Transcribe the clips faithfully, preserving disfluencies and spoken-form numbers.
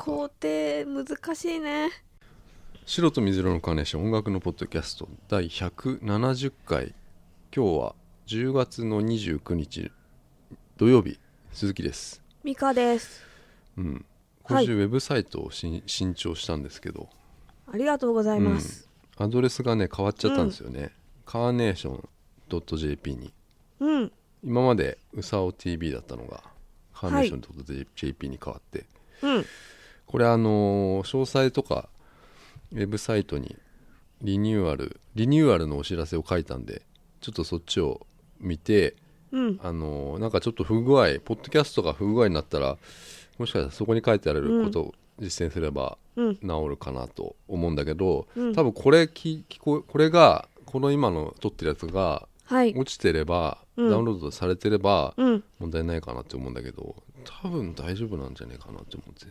ですか。工程難しいね。白と水色のカーネーション音楽のポッドキャストだいひゃくななじゅっかい、今日はじゅうがつのにじゅうくにち土曜日、鈴木です。美香です、うん、今週ウェブサイトを新調したんですけど、ありがとうございます、うん、アドレスがね変わっちゃったんですよね、うん、カーネーション .jp に、うん、今までうさお ティーブイ だったのがカーネーション .jp に変わって、はい、これあのー、詳細とかウェブサイトにリニューアルリニューアルのお知らせを書いたんで、ちょっとそっちを見て、うん、あのなんかちょっと不具合、ポッドキャストが不具合になったら、もしかしたらそこに書いてあることを実践すれば治るかなと思うんだけど、うん、多分これき聞ここれがこの今の撮ってるやつが落ちてれば、はい、ダウンロードされてれば問題ないかなって思うんだけど、多分大丈夫なんじゃないかなって思って、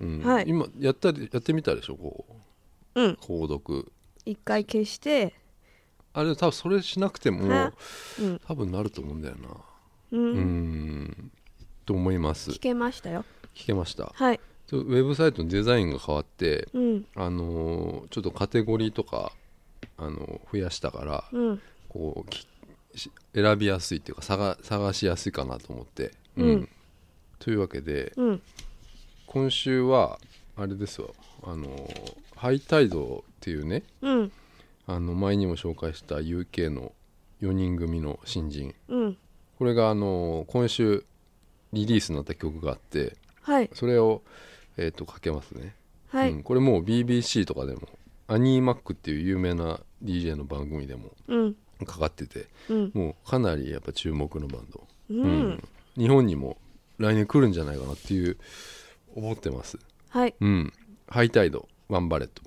うんはい、今やったりやってみたでしょこう、うん、購読一回消して。あれ多分それしなくても、うん、多分なると思うんだよな、うん、うーんと思います。聞けましたよ。聞けました、はい、ウェブサイトのデザインが変わって、うん、あのー、ちょっとカテゴリーとか、あのー、増やしたから、うん、こう選びやすいっていうか 探, 探しやすいかなと思って、うんうん、というわけで、うん、今週はあれですよ、あのー、ハイタイドっていうね、うんあの前にも紹介した ユーケー のよにん組の新人、うん、これがあの今週リリースになった曲があって、はい、それをえーとかけますね、はいうん、これもう ビービーシー とかでもアニーマックっていう有名な ディージェー の番組でもかかってて、うん、もうかなりやっぱ注目のバンド、うんうん、日本にも来年来るんじゃないかなっていう思ってます、はいうん、ハイタイドワンバレット。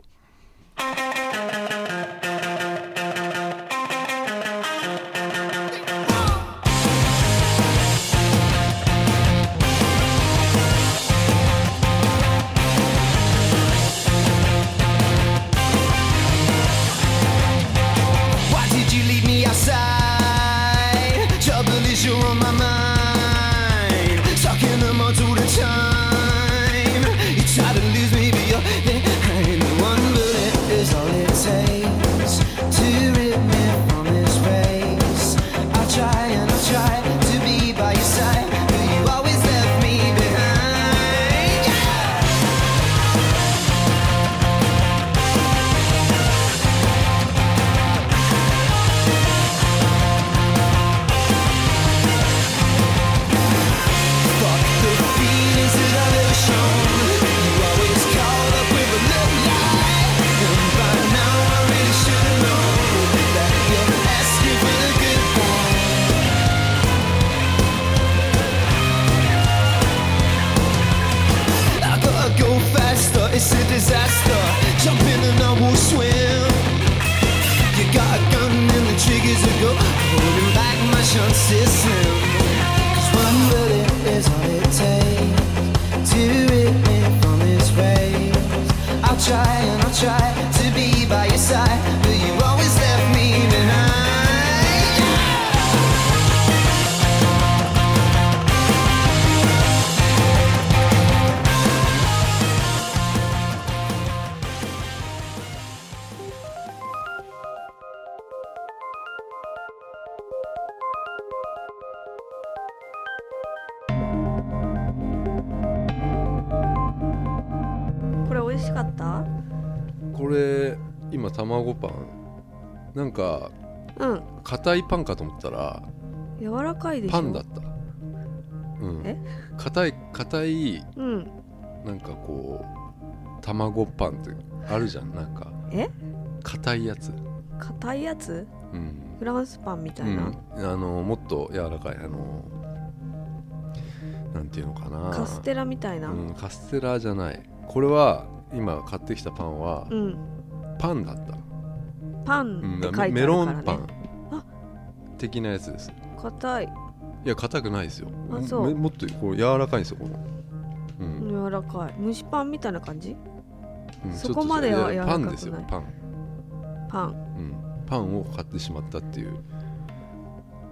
卵パンなんか硬、うん、いパンかと思ったら柔らかいでしょパンだった、うん、え硬い硬い、うん、なんかこう卵パンってあるじゃん、なんかえ硬いやつ硬いやつ、うん、フランスパンみたいな、うん、あのもっと柔らかいあのなんていうのかなカステラみたいな、うん、カステラじゃない、これは今買ってきたパンは、うんパンだったパンって書いてあるからね、うん、メロンパン的なやつです。硬いいや硬くないですよ、あそうもっとこう柔らかいんですよこの、うん、柔らかい蒸しパンみたいな感じ、うん、そこまでは柔らかくないパンですよパンパン、うん、パンを買ってしまったっていう、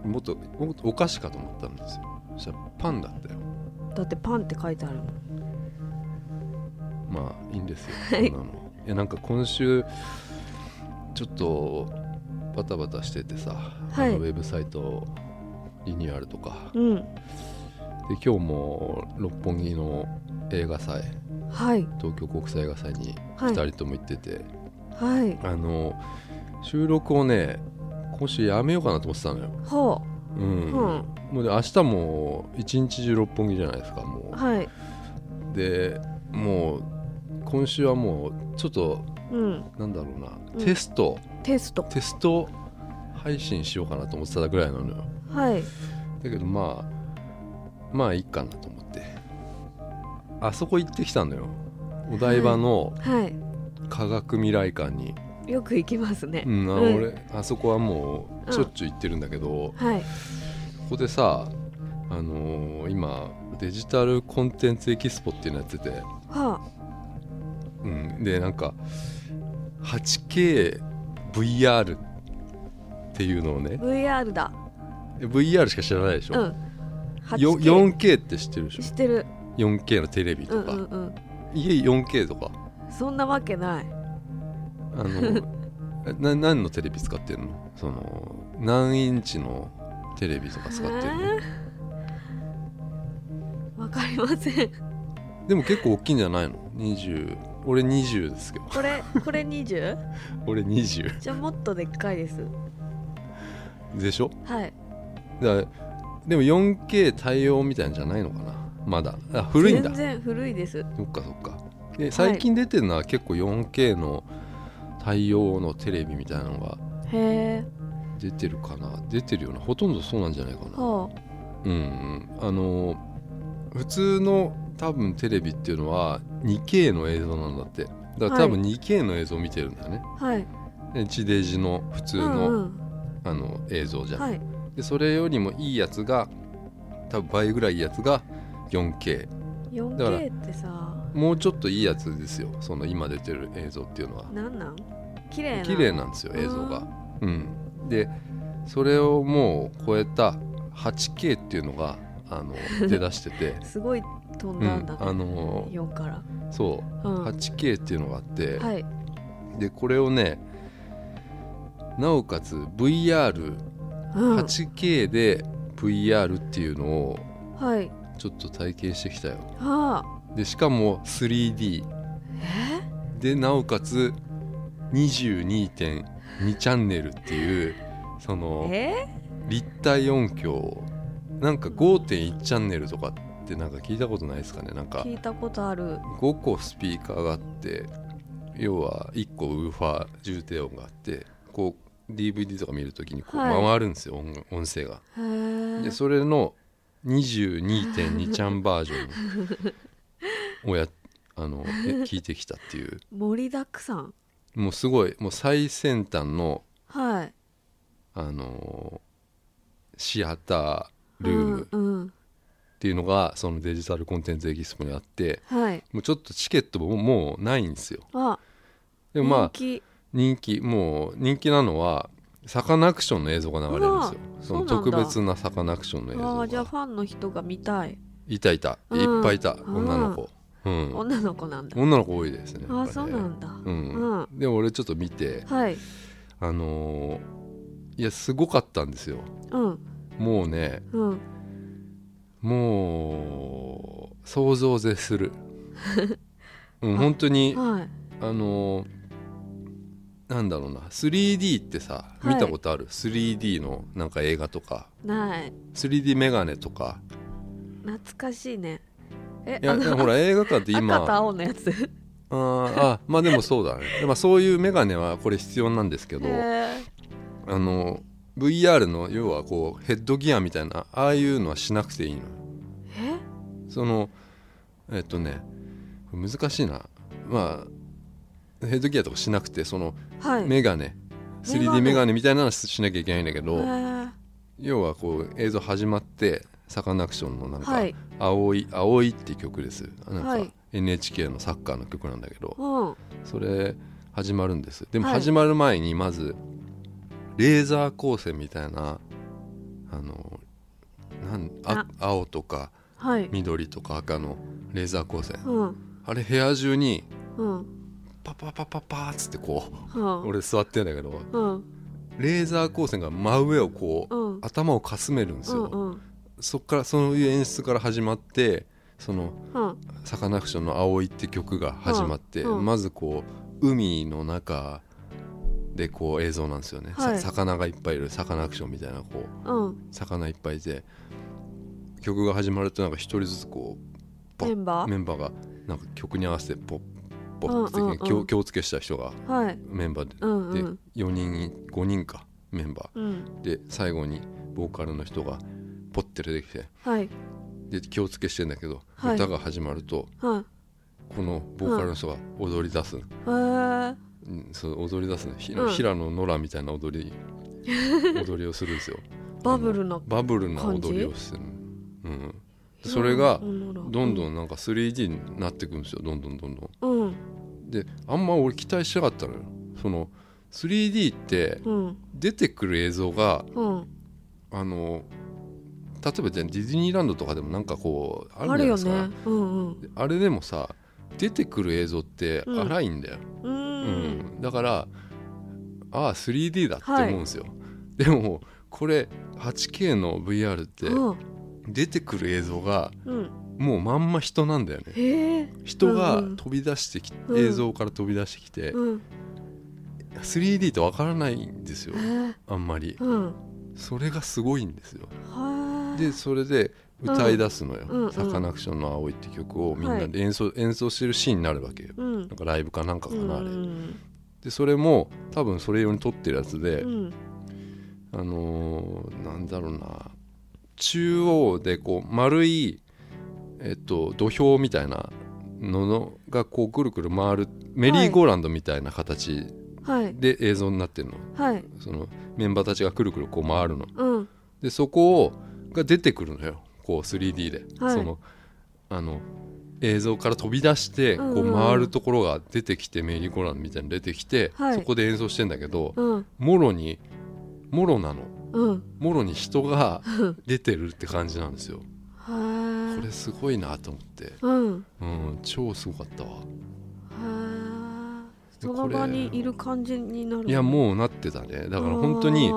もっとお菓子かと思ったんですよ、そしたらパンだったよ、だってパンって書いてあるもん、いんですよ、はい、こんなの。いやなんか今週ちょっとバタバタしててさ、はい、あのウェブサイトリニューアルとか、うん、で今日も六本木の映画祭、はい、東京国際映画祭にふたりとも行ってて、はい、あの収録をね今週やめようかなと思ってたのよ、はあ、うん、はあ、もうで明日も一日中六本木じゃないですかもう、はい、でもう今週はもうちょっと、うん、なんだろうな、うん、テストテストテスト配信しようかなと思ってたぐらいなのよ、はい、だけどまあまあいいかなと思ってあそこ行ってきたのよ、お台場の科学未来館に、はい、よく行きますね、うん、あ、うん、俺あそこはもうしょっちゅう行ってるんだけど、うん、はい、ここでさ、あのー、今デジタルコンテンツエキスポっていうのやってて、はあ、うん、でなんか はちケーブイアール っていうのをね ブイアール だ ブイアール しか知らないでしょ、うん、よんケー って知ってるでしょ、知ってる、よんケー のテレビとか、うんうんうん、家 よんケー とか、そんなわけない、あのな何のテレビ使ってるの、その何インチのテレビとか使ってるの、えー、わかりません。でも結構大きいんじゃないの、にじゅう、俺にじゅうですけど、これこれ にじゅう 俺にじゅう、じゃあもっとでっかいですでしょ、はい、だでも よんケー 対応みたいなんじゃないのかな、まだあ古いんだ、全然古いです、そっかそっか、で最近出てるのは結構 よんケー の対応のテレビみたいなのが出てるかな、出てるような、ほとんどそうなんじゃないかな、はあ、うん、あの普通の多分テレビっていうのは にケー の映像なんだって、だから多分 にケー の映像を見てるんだよね、はい、いちデジの普通 の,、うんうん、あの映像じゃん、はい、でそれよりもいいやつが多分倍ぐらいいいやつがよんケー、 よんケー ってさ、もうちょっといいやつですよ、その今出てる映像っていうのはなんなん綺麗な綺麗なんですよ映像が、うん、でそれをもう超えた はちケー っていうのがあの出だしててすごい飛んだんだね、うん、あのー、よんからそう、うん、はちケー っていうのがあって、はい、でこれをねなおかつ ブイアール、うん、はちケー で ブイアール っていうのを、はい、ちょっと体験してきたよ、はあ、でしかも スリーディー えでなおかつ にじゅうにてんに チャンネルっていうその立体音響なんか ごてんいち チャンネルとかってなんか聞いたことないですかね、なんか聞いたことある、ごこスピーカーがあって、要はいっこウーファー重低音があって、こう ディーブイディー とか見るときにこう回るんですよ、はい、音声が、へでそれのにじゅうにてんに ちゃんバージョンをやあの聞いてきたっていう盛りだくさん、もうすごい、もう最先端の、はい、あのシアタールームっていうのが、うん、そのデジタルコンテンツエキスポにあって、はい、もうちょっとチケットももうないんですよ、あでも、まあ、人気人気もう人気なのはサカナクションの映像が流れるんですよ、その特別なサカナクションの映像が、あじゃあファンの人が見たい、いたいた、うん、いっぱいいた、女の子、うん、女の子なんだ、女の子多いですね、あ、ね、そうなんだ、うんうん、でも俺ちょっと見て、はい、あのー、いやすごかったんですよ、うん、もうね、うん、もう想像を絶する、うん、本当に あ,、はい、あのーなんだろうな スリーディー ってさ、はい、見たことある スリーディー のなんか映画とかない スリーディー メガネとか懐かしいね、えいやほら映画館って今赤と青のやつああまあでもそうだねまあそういうメガネはこれ必要なんですけど、あの ブイアール の要はこうヘッドギアみたいなああいうのはしなくていいの、えそのえっとね難しいな、まあヘッドギアとかしなくてそのメガネ、はい、スリーディー メガネみたいなのしなきゃいけないんだけど、要はこう映像始まってサカナクションのなんか青い、はい、青いっていう曲です、なんか エヌエイチケー のサッカーの曲なんだけど、はい、それ始まるんです。でも始まる前にまずレーザー光線みたいな、あのなんあ青とか緑とか赤のレーザー光線、はい、あれ部屋中にうん、パパパパパーっつってこう、うん、俺座ってんだけど、うん、レーザー光線が真上をこう、うん、頭をかすめるんですよ、うんうん、そっからそういう演出から始まってその、うん、サカナクションの葵って曲が始まって、うんうん、まずこう海の中でこう映像なんですよね、はい、魚がいっぱいいるサカナクションみたいなこう、うん、魚いっぱいいて曲が始まるとなんか一人ずつこうメンバーメンバーがなんか曲に合わせてポッポッって、うんうんうん、気をつけした人がメンバーで、はいでうんうん、よにんごにんかメンバー、うん、で最後にボーカルの人がポッて出てきて、はい、で気をつけしてんだけど、はい、歌が始まると、はい、このボーカルの人が踊り出す、はい、そう踊り出すね、うん、平野ノラみたいな踊り踊りをするんですよバブルなバブルな踊りをする、うん、それがどんどんなんか スリーディー になってくるんですよ、どんどんどんどん、うん、であんま俺期待しなかったのよ、その スリーディー って出てくる映像が、うん、あの例えばじゃあディズニーランドとかでもなんかこうあるじゃないですか、ね、うんうん、あれでもさ出てくる映像って荒いんだよ、うんうんうん、だからああ スリーディー だって思うんですよ、はい、でもこれ はちケー の ブイアール って出てくる映像がもうまんま人なんだよね、うん、人が飛び出してき、うん、映像から飛び出してきて、うん、スリーディー ってわからないんですよ、あんまり、うん、それがすごいんですよ、でそれで歌い出すのよ、うんうん、サカナクションの葵って曲をみんなで演奏、はい、演奏してるシーンになるわけよ、うん、なんかライブかなんかかな、あれでそれも多分それ用に撮ってるやつで、うん、あのー、なんだろうな、中央でこう丸い、えっと、土俵みたいなのがこうぐるぐる回るメリーゴーランドみたいな形で映像になってるの、はい、そのメンバーたちがくるくるこう回るの、うん、でそこをが出てくるのよ、こう スリーディー で、はい、そのあの映像から飛び出してこう回るところが出てきて、うんうん、メリーゴーランドみたいに出てきて、はい、そこで演奏してんだけど、うん、もろにもろなの、うん、もろに人が出てるって感じなんですよこれすごいなと思って、うんうん、超すごかったわ、はその場にいる感じになる、いやもうなってたね、だから本当に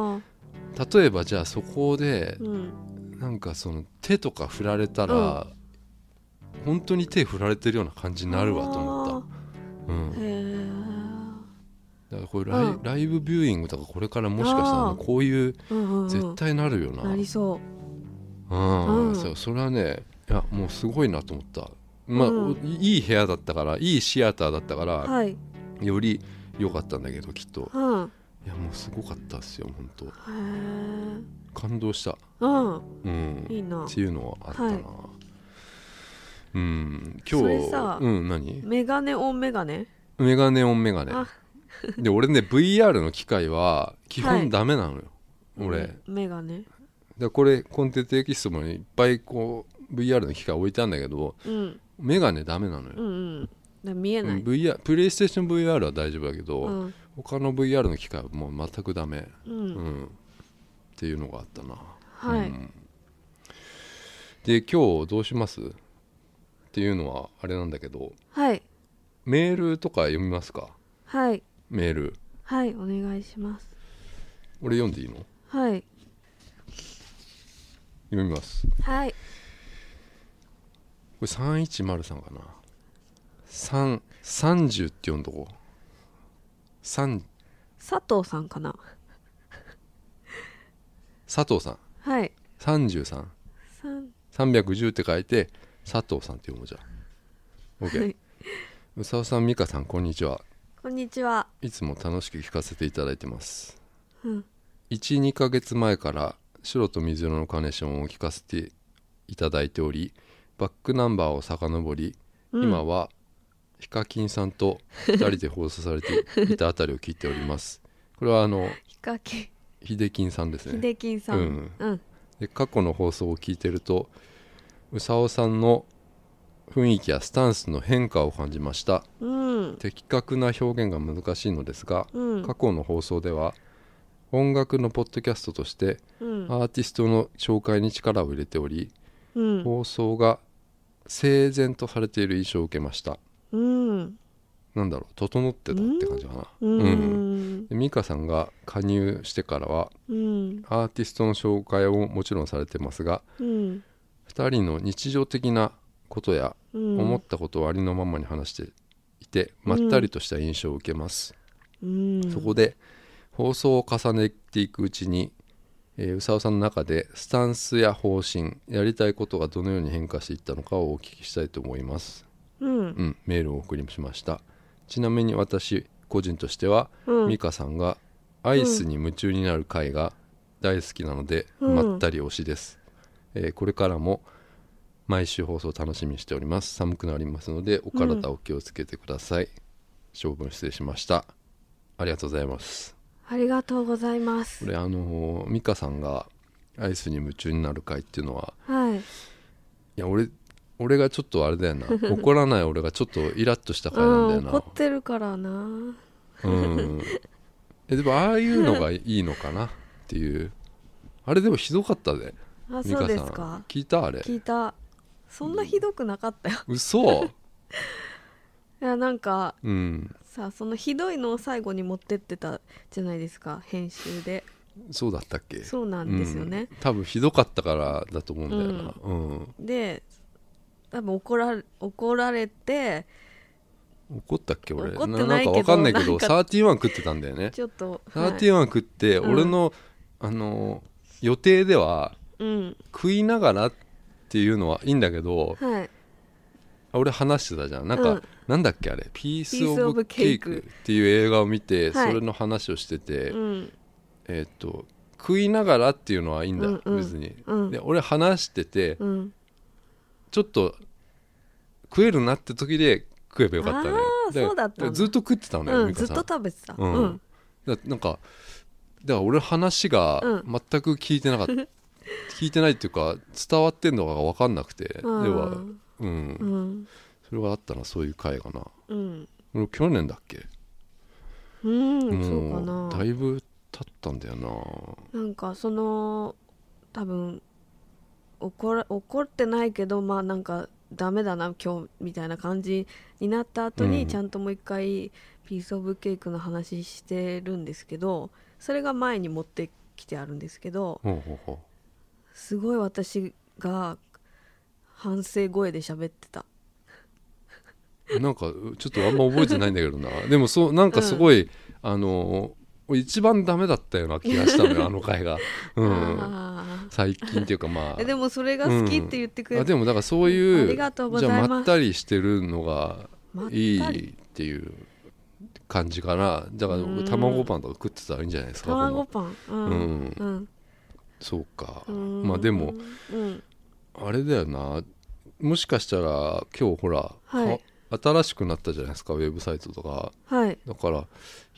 例えばじゃあそこで、うん、なんかその手とか振られたら、うん、本当に手振られてるような感じになるわと思った、うん、へだからこれライ、うん、ライブビューイングとかこれからもしかしたらこういう、うんうんうん、絶対なるよな、なりそう、うんうん、そ, それはね、いやもうすごいなと思った、まあうん、いい部屋だったから、いいシアターだったから、はい、より良かったんだけどきっと、うん、いやもうすごかったですよ本当、へ感動した、うんうん、いいなっていうのはあったな、はい、うん、今日それさ、うん、何メガネオンメガネメガネオンメガネで俺ね ブイアール の機械は基本ダメなのよ、はい、俺メガネだこれコンテンツエキストもいっぱいこう ブイアール の機械置いてあるんだけど、うん、メガネダメなのよ、うんうん、だから見えない、うん、ブイアール、プレイステーション ブイアール は大丈夫だけど、うん、他の ブイアール の機械はもう全くダメ、うん、うんっていうのがあったな、はい、うん、で今日どうしますっていうのはあれなんだけど、はい、メールとか読みますか、はいメール、はいお願いします、俺読んでいいの、はい読みます、はい、これさんいちまるさんかな、さん さんじゅうって読んどこ、さん佐藤さんかな、佐藤さん、はいさんじゅうさん さんびゃくじゅうって書いて佐藤さんって読むじゃん、 OK、はい、宇佐さん美香さんこんにちは、こんにちは、いつも楽しく聞かせていただいてます、うん、いち、にかげつまえから白と水色のカーネーションを聞かせていただいており、バックナンバーを遡り、うん、今はヒカキンさんとふたりで放送されていたあたりを聞いておりますこれはあのヒカキン秀金さんですね、秀金さん、うんうん、で過去の放送を聞いてると宇佐尾さんの雰囲気やスタンスの変化を感じました、うん、的確な表現が難しいのですが、うん、過去の放送では音楽のポッドキャストとして、うん、アーティストの紹介に力を入れており、うん、放送が整然とされている印象を受けました、うん、なんだろう整ってたって感じかな、うんうん、でミカさんが加入してからは、うん、アーティストの紹介をもちろんされてますが、うん、ふたりの日常的なことや、うん、思ったことをありのままに話していてまったりとした印象を受けます、うん、そこで放送を重ねていくうちにうさおさんの中でスタンスや方針やりたいことがどのように変化していったのかをお聞きしたいと思います、うんうん、メールを送りしました。ちなみに私個人としては、うん、ミカさんがアイスに夢中になる回が大好きなので、うん、まったり推しです、えー、これからも毎週放送楽しみにしております。寒くなりますのでお体お気をつけてください、うん、長文失礼しました。ありがとうございます。ありがとうございます。これあのミカさんがアイスに夢中になる回っていうのは、はい、いや俺俺がちょっとあれだよな怒らない俺がちょっとイラッとした回なんだよな。怒ってるからなうんえでもああいうのがいいのかなっていうあれでもひどかったで。あ、そうですか。聞いたあれ聞いた。そんなひどくなかったよ、うん、嘘いやなんか、うん、さあそのひどいのを最後に持ってってたじゃないですか編集で。そうだったっけ。そうなんですよね、うん、多分ひどかったからだと思うんだよな、うんうん、で多分怒 ら, 怒られて怒ったっけ俺怒ってないけど な, なんか分かんないけどサーティワン食ってたんだよねちょっと、はい、サーティワン食って、うん、俺 の, あの予定では、うん、食いながらっていうのはいいんだけど、はい、俺話してたじゃんなんか、うん、なんだっけあれピースオブケークっていう映画を見て、はい、それの話をしてて、うん、えー、っと食いながらっていうのはいいんだ、うんうん、別に、うん、で俺話してて、うんちょっと食えるなって時で食えばよかったね。あそうだったんだ。ずっと食ってたのね、うん、ずっと食べてた、うんうん、だなんかだから俺話が全く聞いてなかった、うん、聞いてないっていうか伝わってんのかが分かんなくてでは、うんうん、それがあったなそういう回かな、うん、俺去年だっけ、うん、もうそうかなだいぶ経ったんだよな。なんかその多分怒, ら怒ってないけどまあなんかダメだな今日みたいな感じになった後にちゃんともう一回ピースオブケークの話してるんですけどそれが前に持ってきてあるんですけど、うん、すごい私が反省声で喋ってたなんかちょっとあんま覚えてないんだけどなでもそうなんかすごい、うん、あの一番ダメだったような気がしたのよあの回が、うん、最近っていうかまあでもそれが好きって言ってくれる、うん、でもだからそういう、うん、ありがとうございます。じゃあまったりしてるのがいいっていう感じかな。だから卵パンとか食ってたらいいんじゃないですか。卵パン、うんうんうん、そうかうんまあでも、うん、あれだよなもしかしたら今日ほら、はい新しくなったじゃないですかウェブサイトとか、はい、だからい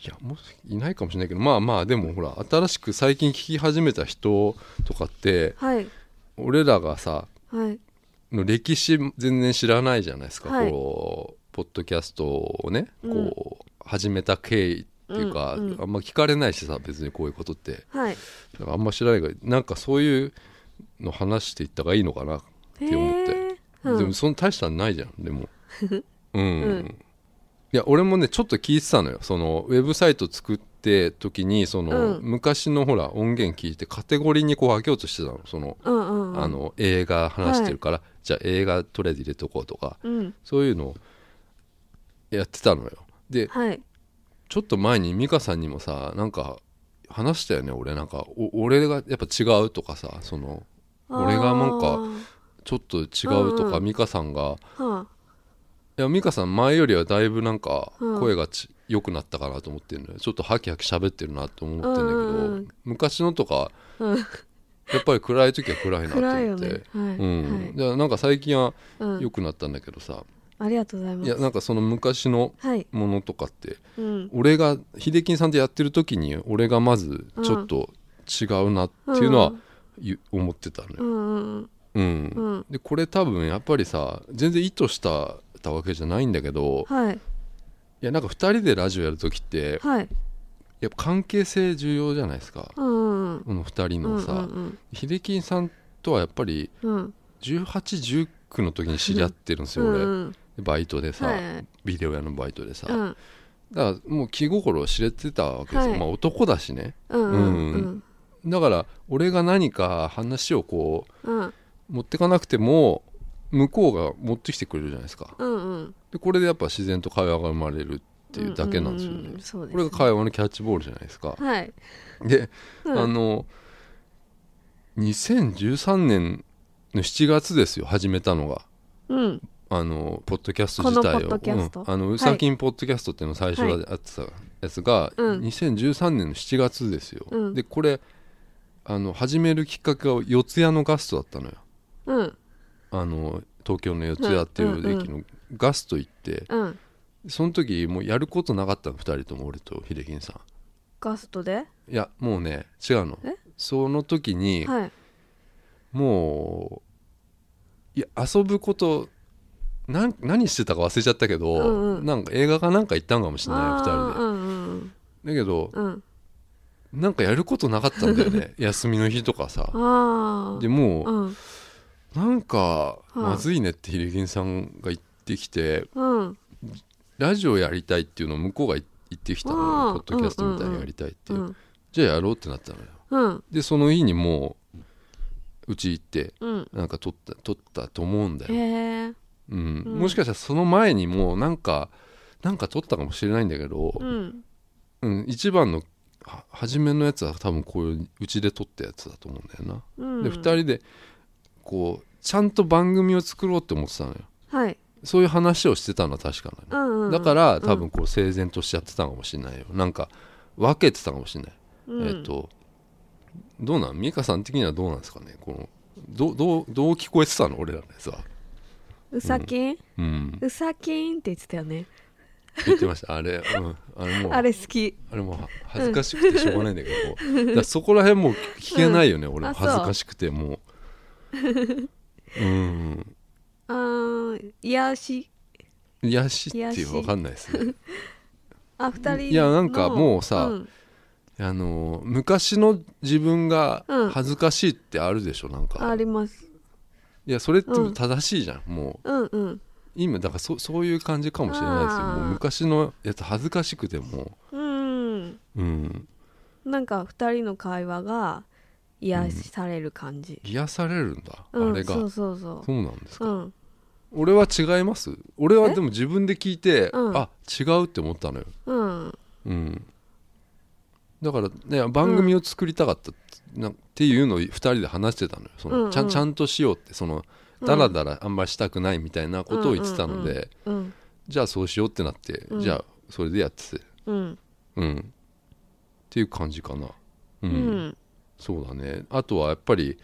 やもういないかもしれないけどまあまあでもほら新しく最近聞き始めた人とかって、はい、俺らがさ、はい、の歴史全然知らないじゃないですか、はい、こうポッドキャストをねこう、うん、始めた経緯っていうか、うんうん、あんま聞かれないしさ別にこういうことって、はい、だからあんま知らないからなんかそういうの話していった方がいいのかなって思って、うん、でもその大したのないじゃんでもうんうん、いや俺もねちょっと聞いてたのよそのウェブサイト作って時にその、うん、昔のほら音源聞いてカテゴリーにこう分けようとしてたのその、うんうんうん、あの映画話してるから、はい、じゃあ映画とりあえず入れとこうとか、うん、そういうのをやってたのよで、はい、ちょっと前に美香さんにもさなんか話したよね俺なんか俺がやっぱ違うとかさその俺がなんかちょっと違うとか、うんうん、美香さんが、はあいや美香さん前よりはだいぶなんか声がち、うん、良くなったかなと思ってるのよちょっとハキハキ喋ってるなと思ってるんだけど、うんうん、昔のとか、うん、やっぱり暗い時は暗いなと思って、ねはいうんはい、じゃあなんか最近は良くなったんだけどさ、うん、ありがとうございます。いやなんかその昔のものとかって、はい、俺が秀樹さんとやってる時に俺がまずちょっと違うなっていうのは、うん、思ってたのよ、うんうんうん、でこれ多分やっぱりさ全然意図したたわけじゃないんだけど、はい、いやなんかふたりでラジオやるときって、はい、やっぱ関係性重要じゃないですか、うんうん、このふたりのさ、うんうんうん、秀樹さんとはやっぱりじゅうはち、じゅうきゅうの時に知り合ってるんですよ、うん、俺バイトでさ、はい、ビデオ屋のバイトでさ、うん、だからもう気心を知れてたわけですよ、はい、まあ、男だしね、うんうんうんうん、だから俺が何か話をこう、うん、持ってかなくても向こうが持ってきてくれるじゃないですか、うんうん、でこれでやっぱ自然と会話が生まれるっていうだけなんですよね、うんうんうん、そうですね、これが会話のキャッチボールじゃないですか、はい、で、うん、あのにせんじゅうさんねんのしちがつですよ、始めたのが、うん、あのポッドキャスト自体を、このポッドキャスト、うん、あのうさきんポッドキャストっていうの最初であってたやつが、はい、うん、にせんじゅうさんねんのしちがつですよ、うん、でこれあの始めるきっかけは四谷のガストだったのよ、うん、あの東京の四谷っていう駅のガスト行って、うんうんうん、その時もうやることなかったのふたりとも、俺と秀樹さん、ガストで、いやもうね違うの、その時に、はい、もういや遊ぶことなん何してたか忘れちゃったけど、うんうん、なんか映画かなんか行ったんかもしれないふたりで、うんうん、だけど、うん、なんかやることなかったんだよね休みの日とかさ、あでもう、うん、なんかまずいねってひれぎんさんが言ってきて、うん、ラジオやりたいっていうのを向こうが言ってきたの、うん、ポッドキャストみたいにやりたいっていう、うん、じゃあやろうってなったのよ、うん、でその日にもううち行って、うん、なんか撮った撮ったと思うんだよ、へ、うんうん、もしかしたらその前にもうなんかなんか撮ったかもしれないんだけど、うんうん、一番の初めのやつは多分こういううちで撮ったやつだと思うんだよな、うん、でふたりでこうちゃんと番組を作ろうって思ってたのよ、はい、そういう話をしてたのは確かなの、うんうんうん、だから多分こう整然としちゃってたかもしれないよ、なんか分けてたかもしれない、うん、えっとどうなん、美香さん的にはどうなんですかね、この ど, ど, どう聞こえてたの俺らのやつは、うさきん、うん、うさきんって言ってたよね、言ってましたあ れ,、うん、あ, れもうあれ好き、あれもう恥ずかしくてしょうがないんだけど、うん、だからそこら辺もう聞けないよね、うん、俺恥ずかしくてもううん、あ癒し癒しっていう分かんないですねあふたりのいやなんかもうさ、うん、あの昔の自分が恥ずかしいってあるでしょ、なんかあります、いやそれって正しいじゃん、うん、もう、うんうん、今だから そ, そういう感じかもしれないですよ、もう昔のやつ恥ずかしくても、うん、うん、なんかふたりの会話が癒される感じ、うん、癒されるんだ、うん、あれがそうそうそう、そうなんですか、うん、俺は違います、俺はでも自分で聞いて、うん、あ違うって思ったのよ、うんうん、だから、ね、番組を作りたかったっていうのをふたりで話してたのよ、その、うんうん、ちゃん、ちゃんとしようって、そのダラダラあんまりしたくないみたいなことを言ってたので、うんうんうんうん、じゃあそうしようってなって、うん、じゃあそれでやってて、うんうん、っていう感じかな、うん、うんそうだね、あとはやっぱり、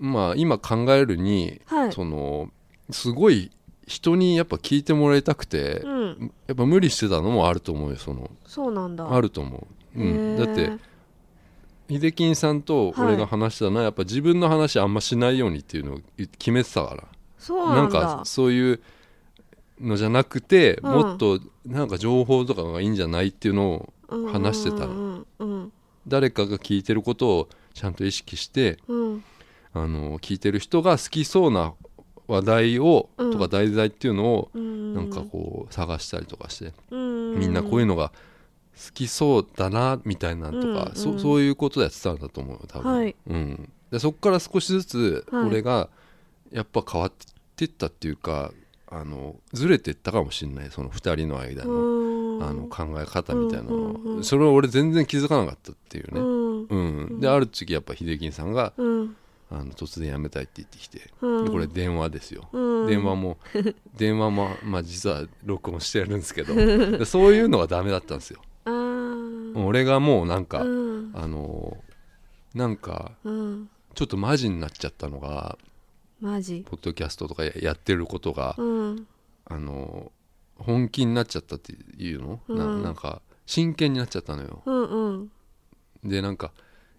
まあ、今考えるに、はい、そのすごい人にやっぱ聞いてもらいたくて、うん、やっぱ無理してたのもあると思うよ、そのそうなんだあると思う、うん、だって秀樹さんと俺が話したのは、はい、やっぱ自分の話あんましないようにっていうのを決めてたから、そうなんだ、なんかそういうのじゃなくて、うん、もっとなんか情報とかがいいんじゃないっていうのを話してた、うんうんうんうん、誰かが聞いてることをちゃんと意識して、うん、あの聞いてる人が好きそうな話題を、うん、とか題材っていうのを、うん、なんかこう探したりとかして、うん、みんなこういうのが好きそうだなみたいなとか、うん、そ, そういうことでやってたんだと思うよ多分、はい、うん、でそこから少しずつ俺がやっぱ変わっていったっていうか、あのずれていったかもしれない、そのふたりの間の、うん、あの考え方みたいなの、うんうんうん、それを俺全然気づかなかったっていうね、うんうん、である時やっぱ秀樹さんが、うん、あの突然辞めたいって言ってきて、うん、でこれ電話ですよ、うん、電話も電話も、まあ、実は録音してやるんですけどでそういうのがダメだったんですよ俺がもうなんか、うん、あのなんか、うん、ちょっとマジになっちゃったのがマジポッドキャストとかやってることが、うん、あの本気になっちゃったっていうの、うん、な, なんか真剣になっちゃったのよ、うんうん、でなんか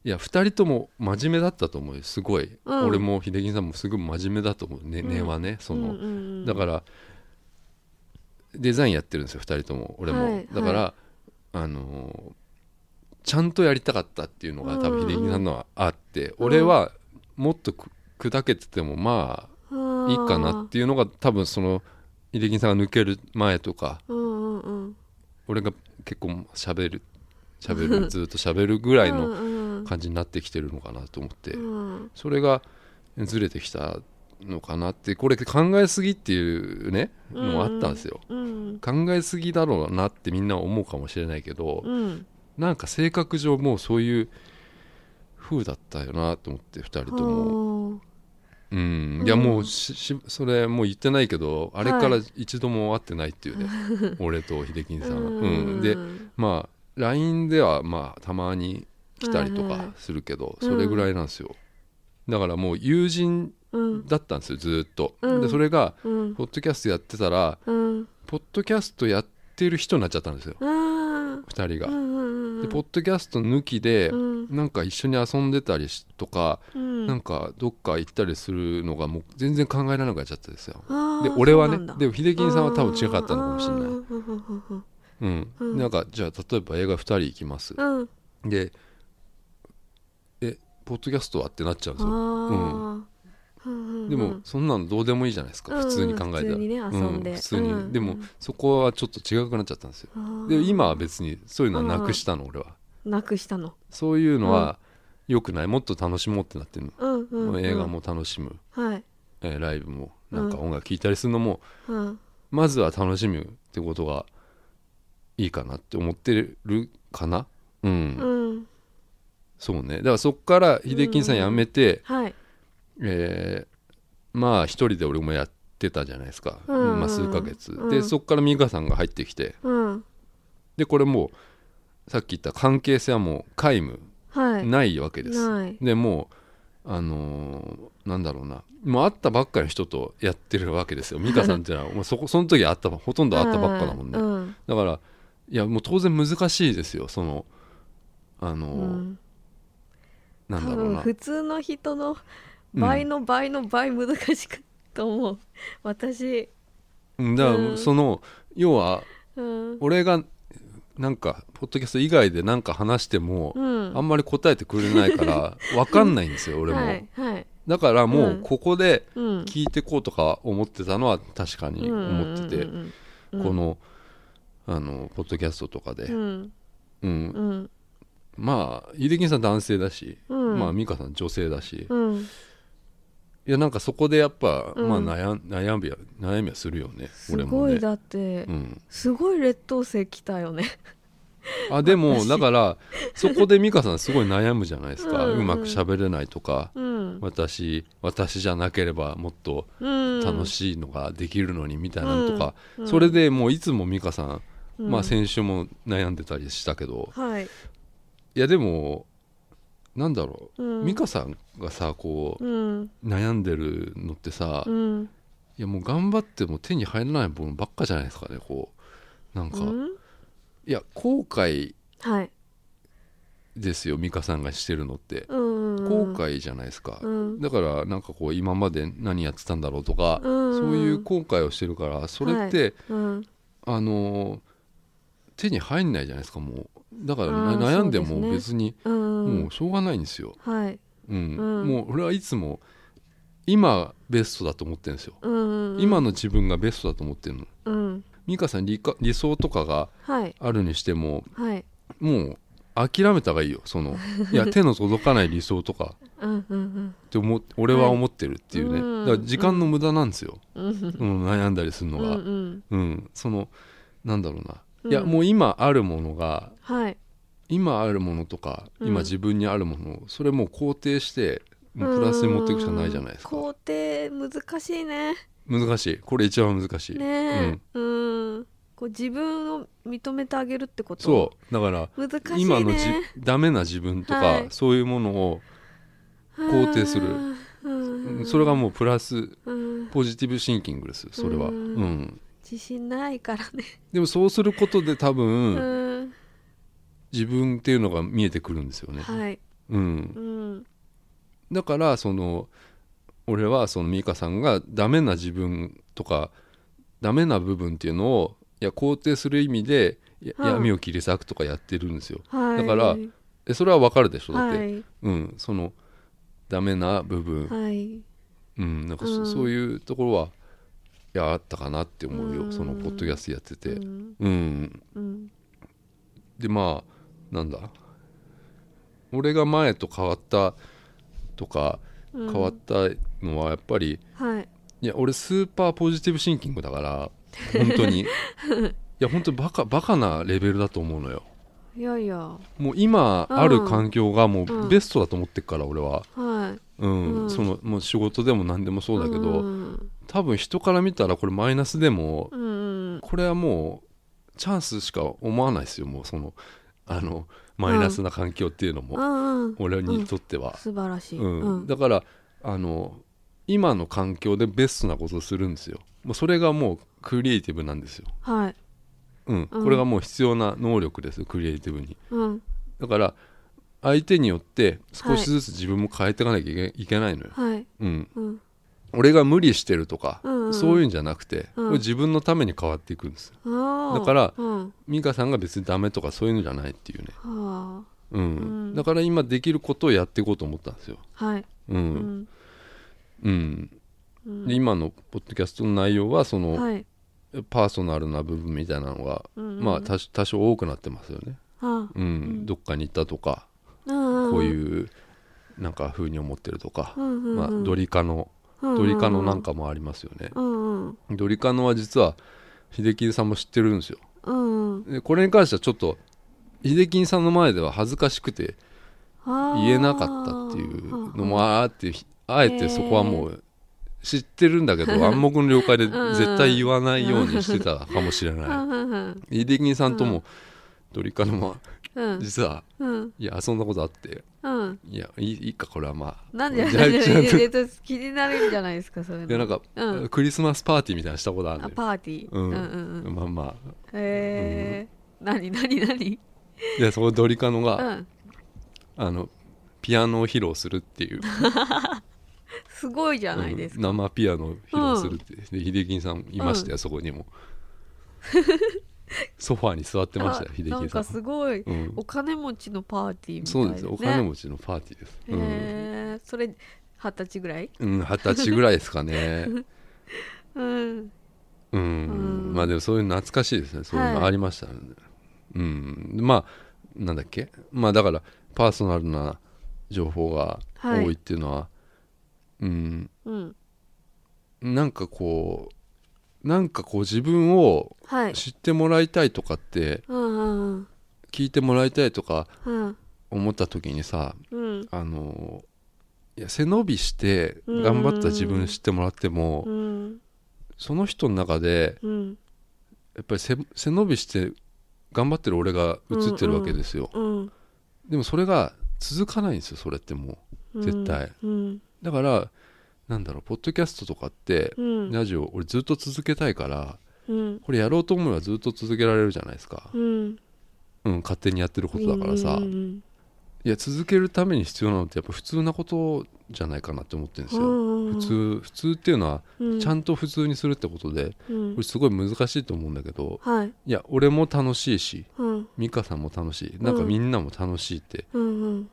いやふたりとも真面目だったと思うよすごい、うん、俺も秀樹さんもすごい真面目だと思うね、うん、根はねその、うんうんうん、だからデザインやってるんですよふたりとも俺も、はい、だから、はい、あのちゃんとやりたかったっていうのが多分秀樹さんのはあって、うん、俺はもっと砕けててもまあいいかなっていうのが多分そのイデキンさんが抜ける前とか、うんうんうん、俺が結構しゃべるしゃべるずっとしゃべるぐらいの感じになってきてるのかなと思って、うんうん、それがずれてきたのかなって、これ考えすぎっていうねのもあったんですよ、うんうん、考えすぎだろうなってみんな思うかもしれないけど、うん、なんか性格上もうそういう風だったよなと思ってふたりとも、うん、いやもうししそれもう言ってないけど、あれから一度も会ってないっていうね、はい、俺と秀樹さんは、うん、でまあ ライン ではまあたまに来たりとかするけど、はいはい、それぐらいなんですよ、うん、だからもう友人だったんですよずっと、うん、でそれが、うん、ポッドキャストやってたら、うん、ポッドキャストやってる人になっちゃったんですよ、うん、ふたりが、うんうんうん、でポッドキャスト抜きで、うんなんか一緒に遊んでたりとか、うん、なんかどっか行ったりするのがもう全然考えられなくなっちゃったんですよ。で俺はね、でも秀樹さんは多分違かったのかもしれない。うん、うん、なんかじゃあ例えば映画ふたり行きます、うん、でえポッドキャストはってなっちゃうんですよ、うんうん、でもそんなのどうでもいいじゃないですか、うん、普通に考えたら、うん、普通にね遊んで、うん、普通に、うん、でもそこはちょっと違くなっちゃったんですよ。で今は別にそういうのはなくしたの、俺はなくしたの。そういうのは良くない、うん、もっと楽しもうってなってるの、うんうんうん、映画も楽しむ、はいえー、ライブもなんか音楽聴いたりするのも、うん、まずは楽しむってことがいいかなって思ってるかな、うん、うん、そうね。だからそっから秀樹さん辞めて、うんはいえー、まあ一人で俺もやってたじゃないですか、うんうんまあ、数ヶ月、うん、でそっから美香さんが入ってきて、うん、でこれもうさっき言った関係性はもう皆無、はい、ないわけです。でもうあのー、なんだろうなもう会ったばっかりの人とやってるわけですよ。美香さんっていうのはもう そ, その時会ったほとんど会ったばっかだもんね、はいうん、だからいやもう当然難しいですよそのあのーうん、なんだろうな普通の人の倍の倍の倍難しくと思う、うん、私だから、うん、その要は、うん、俺がなんかポッドキャスト以外でなんか話しても、うん、あんまり答えてくれないから分かんないんですよ俺も、はいはい、だからもうここで聞いてこうとか思ってたのは確かに思ってて、うんうんうん、この、あのポッドキャストとかで、うんうんうん、まあ秀樹さん男性だし、うん、まあ美香さん女性だし、うん、いやなんかそこでやっぱ、うんまあ、悩, 悩, みは悩みはするよね俺もね。すごいだって、うん、すごい劣等生来たよねあでもだからそこで美香さんすごい悩むじゃないですか、うんうん、うまく喋れないとか、うん、私私じゃなければもっと楽しいのができるのにみたいなのとか、うんうん、それでもういつも美香さん、うんまあ、先週も悩んでたりしたけど、うんはい、いやでもなんだろう、うん、美香さんがさこう、うん、悩んでるのってさ、うん、いやもう頑張っても手に入らないものばっかじゃないですかねこうなんか、うんいや後悔ですよ、はい、美香さんがしてるのって、うんうんうん、後悔じゃないですか、うん、だからなんかこう今まで何やってたんだろうとか、うんうん、そういう後悔をしてるからそれって、はいうん、あの手に入んないじゃないですかもうだから悩んでも別にう、ねうん、もうしょうがないんですよ、はいうんうん、もう俺はいつも今ベストだと思ってるんですよ、うんうんうん、今の自分がベストだと思ってるの、うん美香さん 理, 理想とかがあるにしても、はい、もう諦めた方がいいよそのいや手の届かない理想とかって思俺は思ってるっていうね、はい、だから時間の無駄なんですよ、うんうん、悩んだりするのが、うんうんうん、そのなんだろうな、うん、いやもう今あるものが、はい、今あるものとか今自分にあるものをそれもう肯定してもうプラスに持っていくしかないじゃないですか。肯定難しいね難しいこれ一番難しい、ねうん、うんこう自分を認めてあげるってことそうだから難しい、ね、今のじダメな自分とか、はい、そういうものを肯定するうんそれがもうプラスポジティブシンキングですそれはうん、うん、自信ないからねでもそうすることで多分自分っていうのが見えてくるんですよねはい、うんうん、だからその俺はその美香さんがダメな自分とかダメな部分っていうのをいや肯定する意味で、はい、闇を切り裂くとかやってるんですよ、はい、だからえそれは分かるでしょだって、はいうん、そのダメな部分、はいうん、なんか そ,、うん、そういうところはやあったかなって思うよ、そのポッドキャストやってて、うん、うんうん、でまあなんだ俺が前と変わったとか、うん、変わったのはやっぱり、はい、いや俺スーパーポジティブシンキングだから本当にいや本当にバカバカなレベルだと思うのよ。いやいやもう今ある環境がもうベストだと思ってっから、うん、俺は、はいうんうん、そのもう仕事でも何でもそうだけど、うん、多分人から見たらこれマイナスでも、うん、これはもうチャンスしか思わないですよ。もうそのあのマイナスな環境っていうのも、うん、俺にとっては、うん、素晴らしい、うんうん、だからあの今の環境でベストなことをするんですよ。もうそれがもうクリエイティブなんですよ。はいうん、これがもう必要な能力です、うん、クリエイティブに、うん、だから相手によって少しずつ自分も変えていかなきゃいけないのよ、はいうんうん、俺が無理してるとか、うんうん、そういうんじゃなくて、うん、自分のために変わっていくんです、うん、だから、うん、美香さんが別にダメとかそういうのじゃないっていうね、うんうん、だから今できることをやっていこうと思ったんですよ、はいうんうんうん、で今のポッドキャストの内容はその、はいパーソナルな部分みたいなのが、うんうんまあ、多, 多少多くなってますよね、はあうんうん、どっかに行ったとか、うんうん、こういうなんか風に思ってるとか、うんうんうんまあ、ドリカノ、うんうん、ドリカノなんかもありますよね、うんうん、ドリカノは実は秀樹さんも知ってるんですよ、うんうん、でこれに関してはちょっと秀樹さんの前では恥ずかしくて言えなかったっていうのもあって、あえてそこはもう知ってるんだけど暗黙の了解で絶対言わないようにしてたかもしれないイデキンさんともドリカノも実は、うん、いやそんなことあって、うん、いやいいかこれはまあなんで気になるんじゃないですかそれのいやなんか、うん、クリスマスパーティーみたいなしたことあるんであパーティー、うんうんうん、まあまあへえ何何何いやそこドリカノが、うん、あのピアノを披露するっていうすごいじゃないですか、うん、生ピアノを披露するって、うん、で秀樹さんいましたよ、うん、そこにもソファーに座ってましたよ秀樹さんなんかすごい、うん、お金持ちのパーティーみたいですね。そうですお金持ちのパーティーです、うん、へそれ二十歳ぐらいうん二十歳ぐらいですかねうん、うんうん、まあでもそういう懐かしいですねそういうのありましたね、はい、うんまあなんだっけまあだからパーソナルな情報が多いっていうのは、はいうんうん、なんかこうなんかこう自分を知ってもらいたいとかって、はい、聞いてもらいたいとか思った時にさ、うん、あのいや背伸びして頑張った自分知ってもらっても、うん、その人の中で、うん、やっぱり 背, 背伸びして頑張ってる俺が映ってるわけですよ、うんうん、でもそれが続かないんですよそれってもう絶対、うんうんだからなんだろうポッドキャストとかって、うん、ラジオ俺ずっと続けたいから、うん、これやろうと思えばずっと続けられるじゃないですか、うんうん、勝手にやってることだからさ、うんうんうん、いや続けるために必要なのってやっぱ普通なことじゃないかなって思ってるんですよ、うんうん、普通、普通っていうのはちゃんと普通にするってことで、うん、これすごい難しいと思うんだけど、うん、いや俺も楽しいし、うん、美香さんも楽しいなんかみんなも楽しいって、うんうん、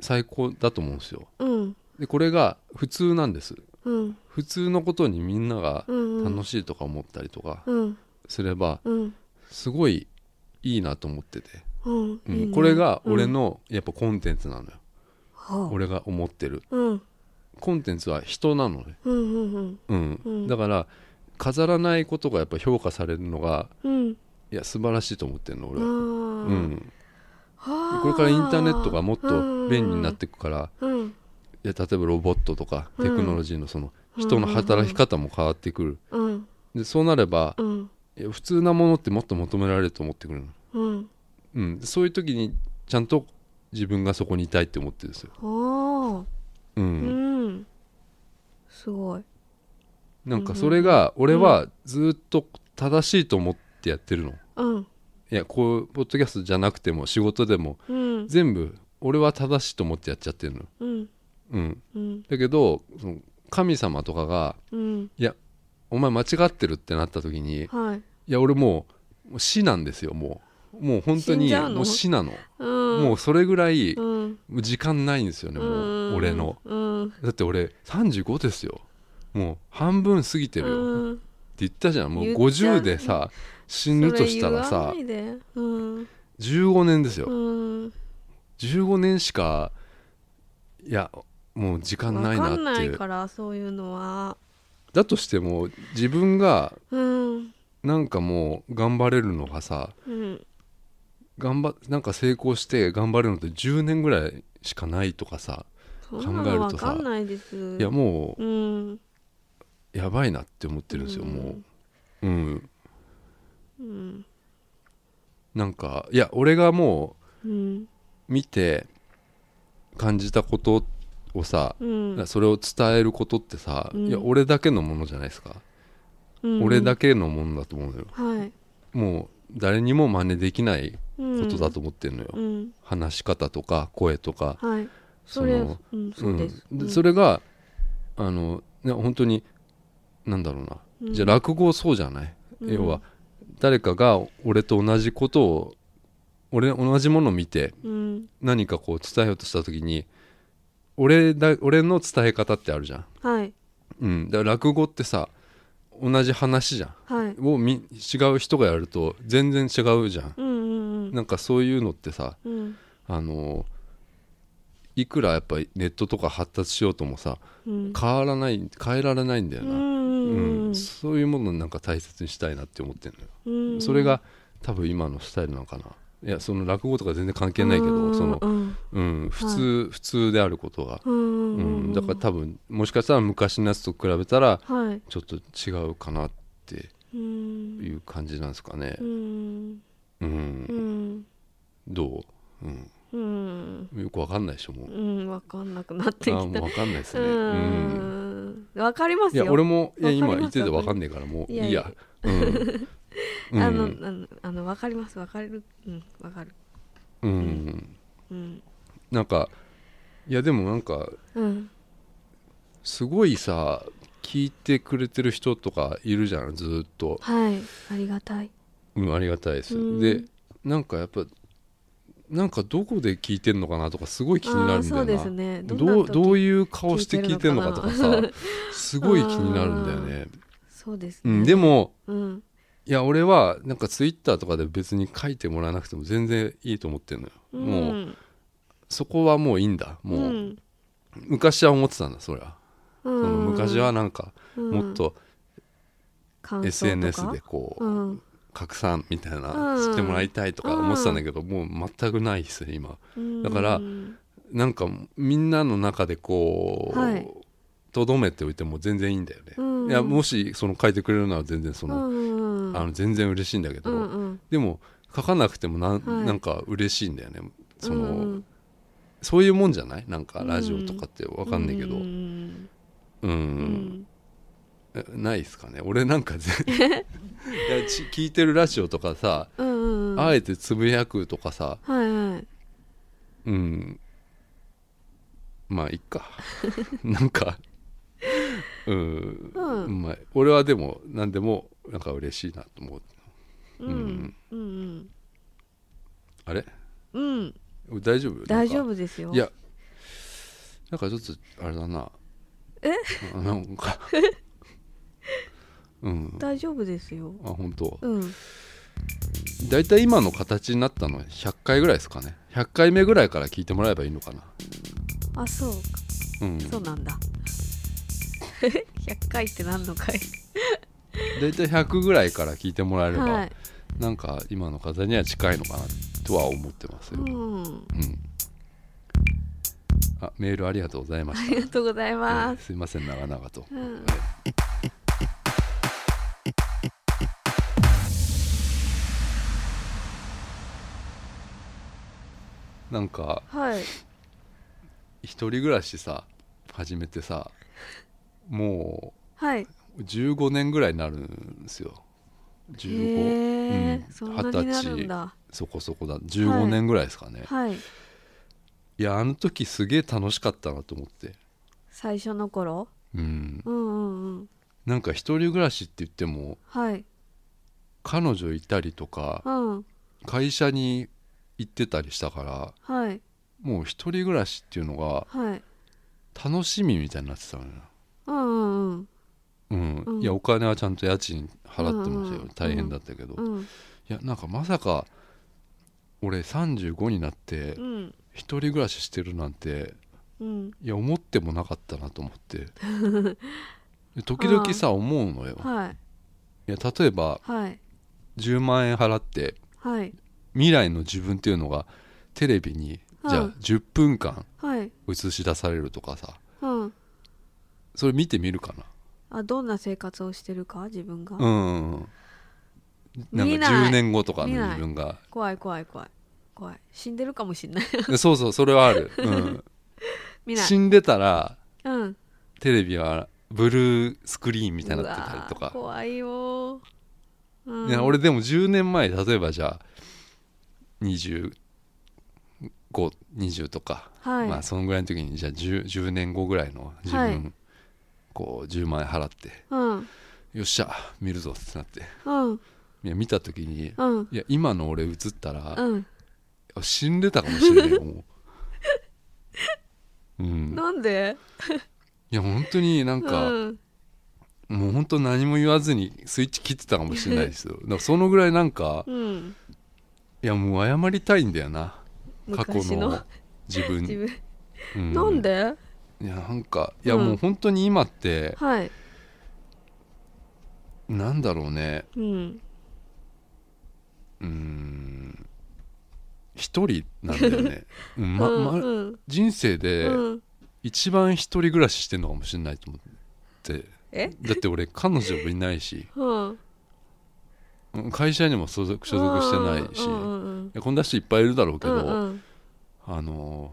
最高だと思うんですよ、うんでこれが普通なんです、うん、普通のことにみんなが楽しいとか思ったりとかすればすごいいいなと思ってて、うんうん、これが俺のやっぱコンテンツなのよ、うん、俺が思ってる、うん、コンテンツは人なのね、うんうんうんうん、だから飾らないことがやっぱ評価されるのが、うん、いや素晴らしいと思ってるの俺は、うん、これからインターネットがもっと便利になっていくから、うんうんいや例えばロボットとかテクノロジーのその人の働き方も変わってくる、うん、でそうなれば、うん、いや普通なものってもっと求められると思ってくるの、うんうん、そういう時にちゃんと自分がそこにいたいって思ってるんですよあ、うんうん、すごいなんかそれが俺はずっと正しいと思ってやってるの、うん、いやこうポッドキャストじゃなくても仕事でも、うん、全部俺は正しいと思ってやっちゃってるの、うんうんうん、だけどその神様とかが、うん、いやお前間違ってるってなった時に、はい、いや俺もう死なんですよもうもう本当にもう死なの、うん、もうそれぐらい、うん、時間ないんですよねもう、うん、俺の、うん、だって俺さんじゅうごですよもう半分過ぎてるよ、うん、っ言ったじゃん。もうごじゅうでさ死ぬとしたらさ、うん、じゅうごねんですよ、うん、じゅうごねんしか、いやもう時間ないなっていう、分かんないから、そういうのは。だとしても自分がなんかもう頑張れるのがさ、うん、頑張なんか成功して頑張れるのってじゅうねんぐらいしかないとかさ、考えるとさ、分かんないです。いやもう、うん、やばいなって思ってるんですよ、うん、もう、うんうん、なんかいや俺がもう見て感じたことをさ、うん、それを伝えることってさ、うん、いや俺だけのものじゃないですか、うん、俺だけのものだと思うんだよ、はい、もう誰にも真似できないことだと思ってるのよ、うん、話し方とか声とか、はい、その、それがあの本当になんだろうな、うん、じゃあ落語そうじゃない、うん、要は誰かが俺と同じことを俺同じものを見て、うん、何かこう伝えようとした時に俺だ俺の伝え方ってあるじゃん、はい、うん、だから落語ってさ同じ話じゃん、はい、をみ違う人がやると全然違うじゃん、うんうんうん、なんかそういうのってさ、うん、あのいくらやっぱりネットとか発達しようともさ、うん、変わらない変えられないんだよな、うんうんうん、そういうものをなんか大切にしたいなって思ってるのよ、うんうん、それが多分今のスタイルなのかな。いやその落語とか全然関係ないけど、その、うんうん、普通、はい、普通であることが、うん、うん、だから多分もしかしたら昔のやつと比べたら、はい、ちょっと違うかなっていう感じなんですかね。うん、うんうん、どう、うんうん、よく分かんないでしょもう、うん、分かんなくなってきた。あ、もう分かんないですね、うんうん、分かりますよ。いや俺もいや今言ってて分かんないからもういいや、うんあの、うん、あの、あの分かります、分かる、うん、分かる、うん、うん、なんかいやでもなんか、うん、すごいさ聞いてくれてる人とかいるじゃん、ずっと、はい、ありがたい、うん、ありがたいです、うん、でなんかやっぱなんかどこで聞いてんのかなとかすごい気になるんだよな。そうですね、どんな時聞いてるのかな、どう、どういう顔して聞いてんのかとかさすごい気になるんだよね。そうですね、うん、でも、うん、いや俺はなんかツイッターとかで別に書いてもらわなくても全然いいと思ってるのよ、うん、もうそこはもういいんだもう、うん、昔は思ってたんだそりゃ、うん、その昔はなんかもっと エスエヌエス でこう、うん、拡散みたいな、うん、知ってもらいたいとか思ってたんだけど、もう全くないですよ今、うん、だからなんかみんなの中でこう、はい、とどめておいても全然いいんだよね、うんうん、いやもしその書いてくれるなら全然その、うんうん、あの全然嬉しいんだけど、うんうん、でも書かなくても な,、はい、なんか嬉しいんだよねその、うんうん、そういうもんじゃない、なんかラジオとかって分かんないけど、うん、うんうん、ないですかね俺なんか聞いてるラジオとかさ、うんうん、あえてつぶやくとかさ、はいはい、うん、まあいっかなんかうんうん、まあ、俺はでも何でもなんか嬉しいなと思う、うんうんうん、あれ、うん、大丈夫大丈夫ですよ。いやなんかちょっとあれだな、えなんか、うん、大丈夫ですよ。あ、本当、うん、だいたい今の形になったのはひゃっかいぐらいですかね。ひゃっかいめぐらいから聞いてもらえばいいのかな。あ、そうか、うん、そうなんだひゃっかいって何の回だいたいひゃくぐらいから聞いてもらえれば、はい、なんか今の方には近いのかなとは思ってますよ、うんうん、あ、メールありがとうございました。ありがとうございます、うん、すいません長々と、うんはい、なんか、はい、一人暮らしさ始めてさもうじゅうごねんぐらいになるんですよ。じゅうご、うん、はたちそこそこだじゅうごねんぐらいですかね、はいはい、いやあの時すげえ楽しかったなと思って、最初の頃、うん、うんうんうん、なんか一人暮らしって言っても、はい、彼女いたりとか、うん、会社に行ってたりしたから、はい、もう一人暮らしっていうのが、はい、楽しみみたいになってたのよ、うんうんうん、うんうん、いやお金はちゃんと家賃払ってましたよ、うんうん、大変だったけど、うんうん、いやなんかまさか俺さんじゅうごになって一人暮らししてるなんて、うん、いや思ってもなかったなと思って時々さ思うのよ、はい、いや例えば、はい、じゅうまんえん払って、はい、未来の自分っていうのがテレビに、はい、じゃあじゅっぷんかん映し出されるとかさ、はい、それ見てみるかなあ、どんな生活をしてるか自分が、うんうん、なんかじゅうねんごとかの自分が怖い怖い怖い怖い、死んでるかもしんないそうそうそれはある、うん、見ない死んでたら、うん、テレビはブルースクリーンみたいになってたりとか怖いよ、うん、いや俺でもじゅうねんまえ例えばじゃあにじゅうご、にじゅうとか、はい、まあそのぐらいの時にじゃあ じゅう, じゅうねんごぐらいの自分、はいこうじゅうまんえん払って、うん、よっしゃ見るぞってなって、うん、いや見た時に、うん、いや今の俺映ったら、うん、死んでたかもしれないよもう、うん、なんでいや本当になんか、うん、もう本当何も言わずにスイッチ切ってたかもしれないですよだからそのぐらいなんか、うん、いやもう謝りたいんだよな過去の自分、自分、うん、なんでいやなんかいやもう本当に今って、うんはい、なんだろうね、うん、うーん一人なんだよね、ままうん、人生で一番一人暮らししてんのかもしれないと思ってえだって俺彼女もいないし、うん、会社にも所属、所属してないし、うんうん、いやこんな人いっぱいいるだろうけど、うんうん、あの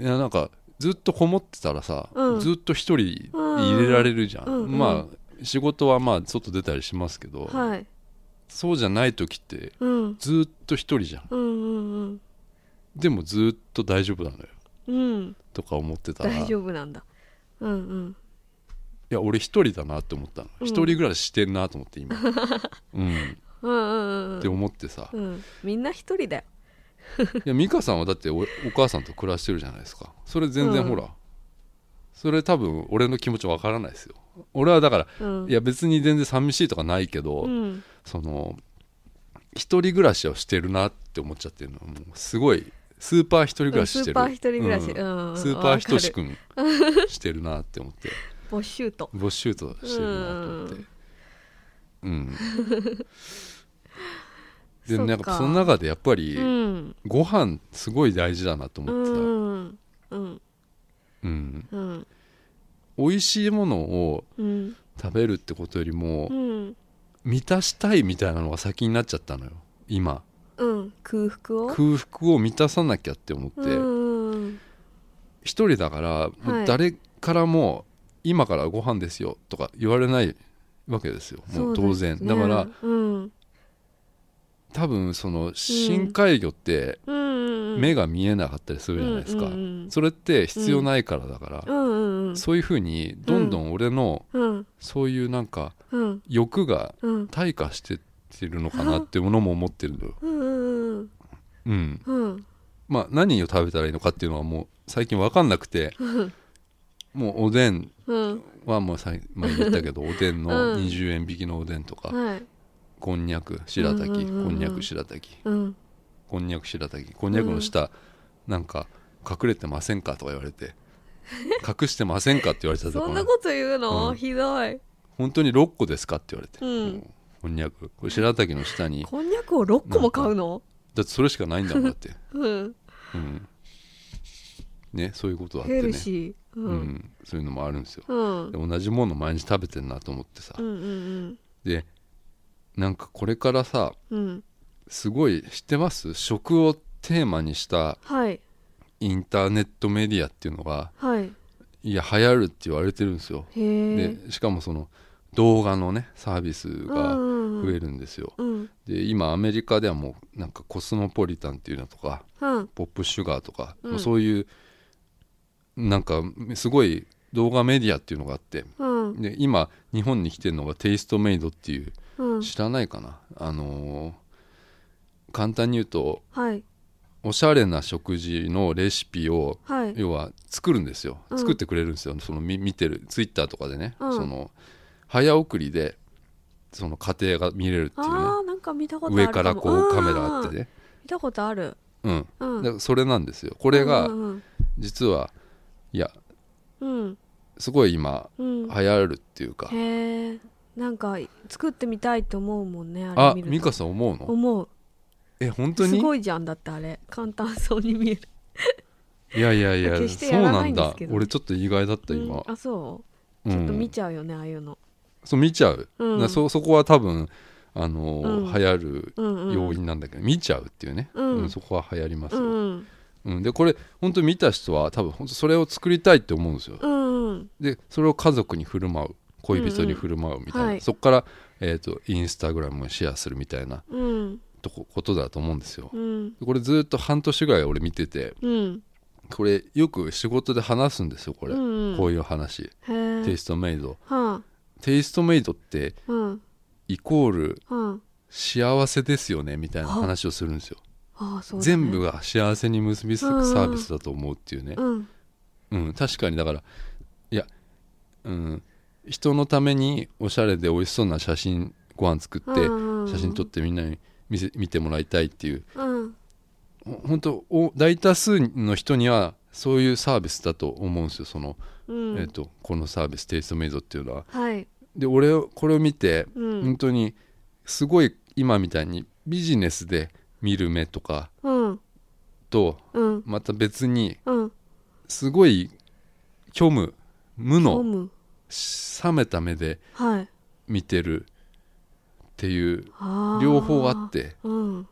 いやなんかずっとこもってたらさ、うん、ずっと一人入れられるじゃん、うんうん、まあ仕事はまあ外出たりしますけど、はい、そうじゃない時ってずっと一人じゃん、うんうんうんうん、でもずっと大丈夫なのよ、うん、とか思ってたら大丈夫なんだ、うんうん、いや俺一人だなって思ったの、うん、一人暮らししてんなと思って今、うんうんうんうん、って思ってさ、うん、みんな一人だよいや美香さんはだって お, お母さんと暮らしてるじゃないですかそれ全然ほら、うん、それ多分俺の気持ちわからないですよ俺はだから、うん、いや別に全然寂しいとかないけど、うん、その一人暮らしをしてるなって思っちゃってるのもうすごいスーパー一人暮らししてる、うん、スーパー一人暮らし、うんうん、スーパーひとしくんしてるなって思ってボッシュートボッシュートしてるなと思ってうんでなんかその中でやっぱりご飯すごい大事だなと思ってた、うんうんうんうん、美味しいものを食べるってことよりも満たしたいみたいなのが先になっちゃったのよ今、うん、空腹を空腹を満たさなきゃって思って、うん、一人だから誰からも今からご飯ですよとか言われないわけですよもう当然、そうですね、だから、うん多分その深海魚って目が見えなかったりするじゃないですか、うんうんうん、それって必要ないからだから、うんうんうん、そういう風にどんどん俺のそういうなんか欲が退化してってるのかなっていうものも思ってるのよ、うんうんうん、まあ何を食べたらいいのかっていうのはもう最近分かんなくてもうおでんはもう前言ったけどおでんのにじゅうえん引きのおでんとか、うんはいこんにゃく白滝、うんうんうん、こんにゃく白滝、うん、こんにゃく白滝こんにゃくの下、うん、なんか隠れてませんかとか言われて隠してませんかって言われたところそんなこと言うの、うん、ひどい本当にろっこですかって言われて、うん、こんにゃくこれ白滝の下にこんにゃくをろっこも買うのだってそれしかないんだもんだって、うんうんね、そういうことだってねヘルシー、うんうん、そういうのもあるんですよ、うん、で同じもの毎日食べてんなと思ってさ、うんうんうん、でなんかこれからさ、うん、すごい知ってます？食をテーマにしたインターネットメディアっていうのが、はい、いや流行るって言われてるんですよ。でしかもその動画のねサービスが増えるんですよ、うんうんうん、で今アメリカではもうなんかコスモポリタンっていうのとか、うん、ポップシュガーとか、うん、そういうなんかすごい動画メディアっていうのがあって、うん、で今日本に来てるのがテイストメイドっていう知らないかな、うん、あのー、簡単に言うと、はい、おしゃれな食事のレシピを、はい、要は作るんですよ、うん、作ってくれるんですよ。その見てるツイッターとかでね、うん、その早送りでその過程が見れるっていうね。あー、なんか見たことあるかも。上からこうカメラあってね、見たことある、うんうん、だからそれなんですよ。これが実は、うん、いや、うん、すごい今、うん、流行るっていうか、へー、なんか作ってみたいと思うもんね、あれ見ると。あ、美香さん思うの？思う。え、本当に？すごいじゃん、だってあれ簡単そうに見えるいやいやいや、決してやらないんですけど、そうなんだ。俺ちょっと意外だった今、うん、あ、そう、うん、ちょっと見ちゃうよね、ああいうの。そう、見ちゃう、うん、だ そ, そこは多分、あのーうん、流行る要因なんだけど、見ちゃうっていうね、うんうん、そこは流行りますよ、うんうん、でこれ本当に見た人は多分本当それを作りたいって思うんですよ、うんうん、でそれを家族に振る舞う、恋人に振る舞うみたいな、うんうん、はい、そこから、えー、とインスタグラムをシェアするみたいな、うん、とこ, ことだと思うんですよ、うん、これずっと半年ぐらい俺見てて、うん、これよく仕事で話すんですよこれ、うんうん、こういう話、テイストメイド、はあ、テイストメイドって、うん、イコール、うん、幸せですよねみたいな話をするんですよ。ああ、そうですね、全部が幸せに結びつくサービスだと思うっていうね、うんうんうん、確かに。だからいや、うん、人のためにおしゃれで美味しそうな写真、ご飯作って写真撮ってみんなに 見せ、見てもらいたいっていう、うん、本当大多数の人にはそういうサービスだと思うんですよ、その、うん、えーと、このサービステイストメイドっていうのは、はい。で俺これを見て、うん、本当にすごい今みたいにビジネスで見る目とかと、うん、また別に、うん、すごい虚無無の冷めた目で見てるっていう、はい、両方あって、うんうん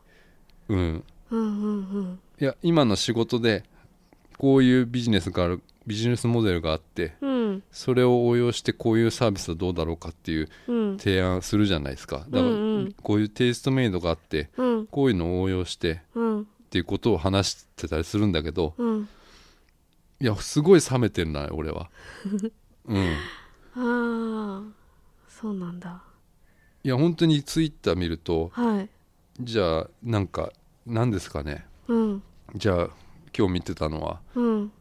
うんうん、いや今の仕事でこういうビジネスがある、ビジネスモデルがあって、うん、それを応用してこういうサービスはどうだろうかっていう提案するじゃないですか。だからこういうテイストメイドがあって、うん、こういうのを応用して、うん、っていうことを話してたりするんだけど、うん、いやすごい冷めてるな俺は、うん、ああそうなんだ。いや本当にツイッター見ると、はい、じゃあなんかなんですかね、うん、じゃあ今日見てたのは、うん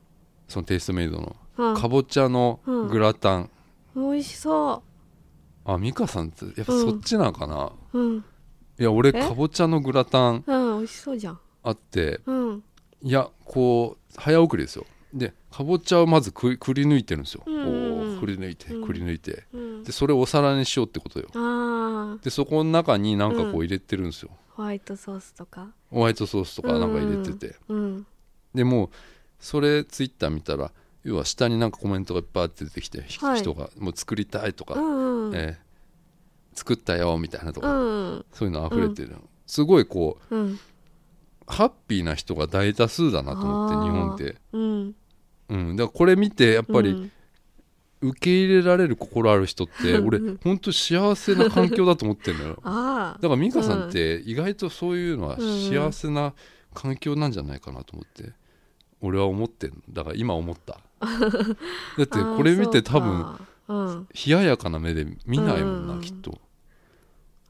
そのテイストメイドの、はあ、かぼちゃのグラタン、うん、美味しそう。あ、美香さんってやっぱそっちなのかな、うん、いや俺かぼちゃのグラタン、うん、美味しそうじゃんあって、うん、いやこう早送りですよ。でかぼちゃをまず く, くり抜いてるんですよ、うん、おくり抜いてくり抜いて、うん、でそれをお皿にしようってことよ、うん、でそこの中になんかこう入れてるんですよ、うん、ホワイトソースとかホワイトソースとかなんか入れてて、うんうん、でもうそれツイッター見たら要は下になんかコメントがいっぱい出てきて、はい、人がもう作りたいとか、うんうんえー、作ったよみたいなとか、うん、そういうの溢れてる、うん、すごいこう、うん、ハッピーな人が大多数だなと思って日本って、うんうん、だからこれ見てやっぱり受け入れられる心ある人って、うん、俺本当幸せな環境だと思ってるのよあだから美香さんって意外とそういうのは幸せな環境なんじゃないかなと思って俺は思ってんだから今思っただってこれ見て多分、うん、冷ややかな目で見ないもんな、うん、きっと。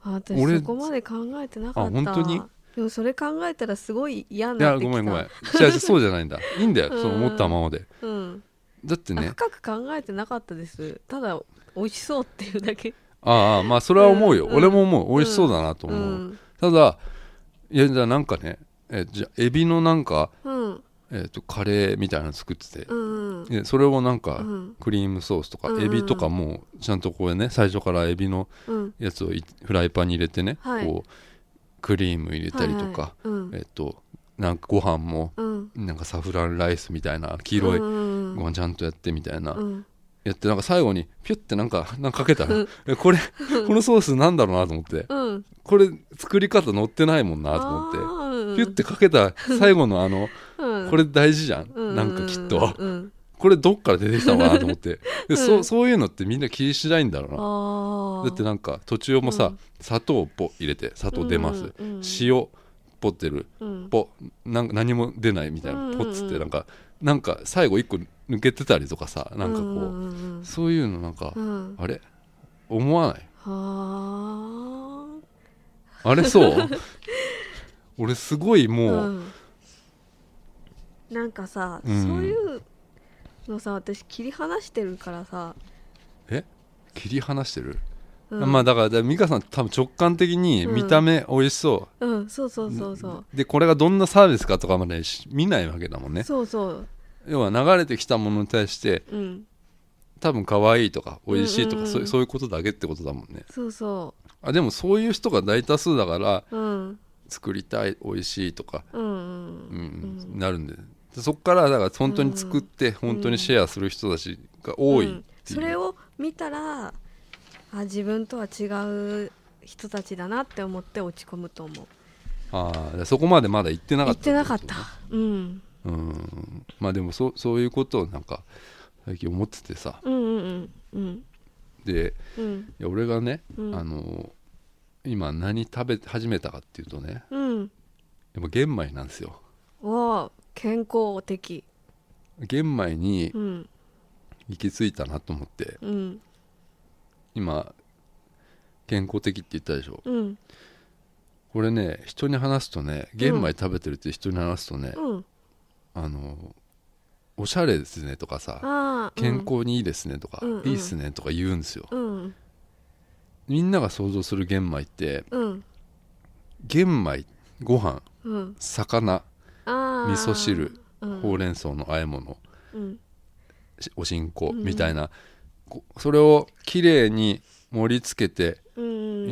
あ私俺そこまで考えてなかった。あ本当に？でもそれ考えたらすごい嫌になってきた。いやごめんごめん違うそうじゃないんだいいんだよ、うん、そう思ったままで、うん、だってね深く考えてなかったです。ただ美味しそうっていうだけああまあそれは思うよ、うん、俺も思う美味しそうだなと思う、うん、ただいやじゃあなんかねえじゃあエビのなんか、うんえー、とカレーみたいなの作ってて、うんうん、でそれをなんかクリームソースとか、うん、エビとかもちゃんとこうね最初からエビのやつをフライパンに入れてね、うん、こうクリーム入れたりとか、はいはいはいえー、となんかご飯も、うん、なんかサフランライスみたいな黄色いご飯ちゃんとやってみたいな、うん、やってなんか最後にピュッてなんか、なんかかけたら、うん、これこのソースなんだろうなと思って、うん、これ作り方載ってないもんなと思って、うん、ピュッてかけた最後のあのこれ大事じゃん、うん、なんかきっと、うん、これどっから出てきたのかなと思ってで そ, うそういうのってみんな気にしないんだろうな、うん、だってなんか途中もさ、うん、砂糖をポ入れて砂糖出ます、うんうん、塩ポってる、うん、ポなんか何も出ないみたいな、うん、ポッつってなんかなんか最後一個抜けてたりとかさなんかこう、うん、そういうのなんか、うん、あれ思わない？はあれそう俺すごいもう、うんなんかさ、うん、そういうのさ、私切り離してるからさ。え？切り離してる？うん、まあだから美香さん多分直感的に見た目美味しそう、うんうん、そうそうそうそうで、これがどんなサービスかとかまで見ないわけだもんね。そうそう、要は流れてきたものに対して、うん、多分可愛いとか美味しいとか、うんうんうん、そう、そういうことだけってことだもんね。そうそう、あ、でもそういう人が大多数だから、うん、作りたい、美味しいとか、うんうんうん、なるんで、そっからだから本当に作って、うん、本当にシェアする人たちが多いっていう、うん、それを見たら、あ、自分とは違う人たちだなって思って落ち込むと思う。ああ、そこまでまだ行ってなかった。行ってなかった。うん。うん。まあでもそ、そういうことをなんか最近思っててさ。うんうんうん。で、うん、いや俺がね、うん、あの今何食べ始めたかっていうとね、うん、やっぱ玄米なんですよ。わあ、健康的。玄米に行き着いたなと思って。うん。うん、今健康的って言ったでしょ、うん、これね、人に話すとね、玄米食べてるって人に話すとね、うん、あのおしゃれですねとかさ、健康にいいですねとか、うん、いいっすねとか言うんですよ、うん、みんなが想像する玄米って、うん、玄米、ご飯、うん、魚、味噌汁、うん、ほうれん草の和え物、うん、おしんこ、うん、みたいな、それをきれいに盛り付けて、イ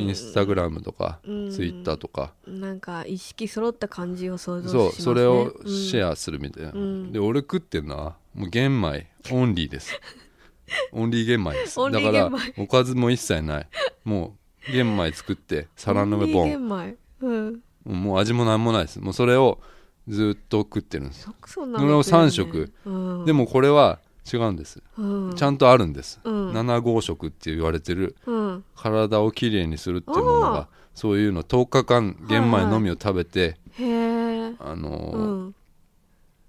ンスタグラムとかツイッターとかなんか一式揃った感じを想像しますね。そう、それをシェアするみたいな、うん、で俺食ってんのはもう玄米オンリーですオンリー玄米です。だからおかずも一切ない、もう玄米作って皿の上ボン、玄米、うん、もう味もなんもないです。もうそれをずっと食ってるんです。 そ, そ, んな、ね、それをさんしょく、うん、でもこれは違うんです、うん、ちゃんとあるんです、うん、ななごうしょくって言われてる、うん、体をきれいにするっていうものが、そういうのとおかかん玄米のみを食べて、はいはい、あのーうん、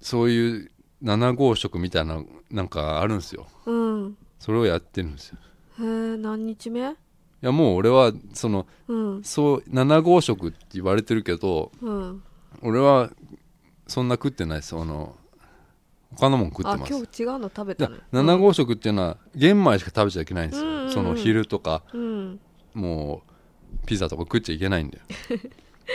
そういうななごうしょくみたいななんかあるんですよ、うん、それをやってるんですよ。へー、何日目？いやもう俺はその、うん、そうななごうしょくって言われてるけど、うん、俺はそんな食ってないです。その他のもん食ってます。あ、今日違うの食べたの。なな号食っていうのは玄米しか食べちゃいけないんですよ、うんうんうん、その昼とか、うん、もうピザとか食っちゃいけないんだよ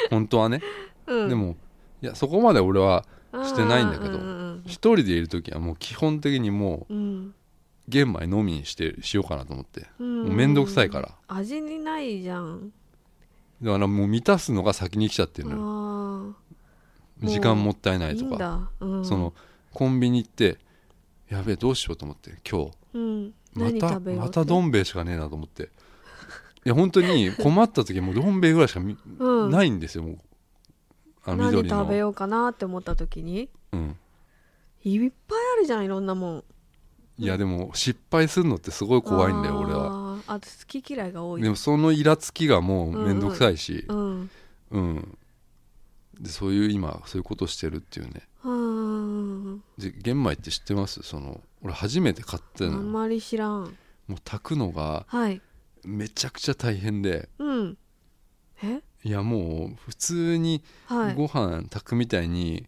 本当はね、うん、でもいやそこまで俺はしてないんだけど、うん、一人でいる時はもう基本的にもう、うん、玄米のみにしてしようかなと思って、うん、もうめんどくさいから、うん、味にないじゃん。だからもう満たすのが先に来ちゃってるのよ。時間もったいないとかいいんだ、うん、そのコンビニ行ってやべえどうしようと思って今日、うん、またまたどん兵衛しかねえなと思って、いや本当に困った時はもうどん兵衛ぐらいしか、うん、ないんですよ。もうあの緑の何食べようかなって思った時に、うん、いっぱいあるじゃん、いろんなもん。いやでも失敗するのってすごい怖いんだよ俺は。あと好き嫌いが多い。でもそのイラつきがもうめんどくさいし、うん、うんうん、でそういう今そういうことしてるっていうね。で玄米って知ってます？その俺初めて買ってんの。あんまり知らん。もう炊くのがめちゃくちゃ大変で、はいうん、え？いやもう普通にご飯炊くみたいに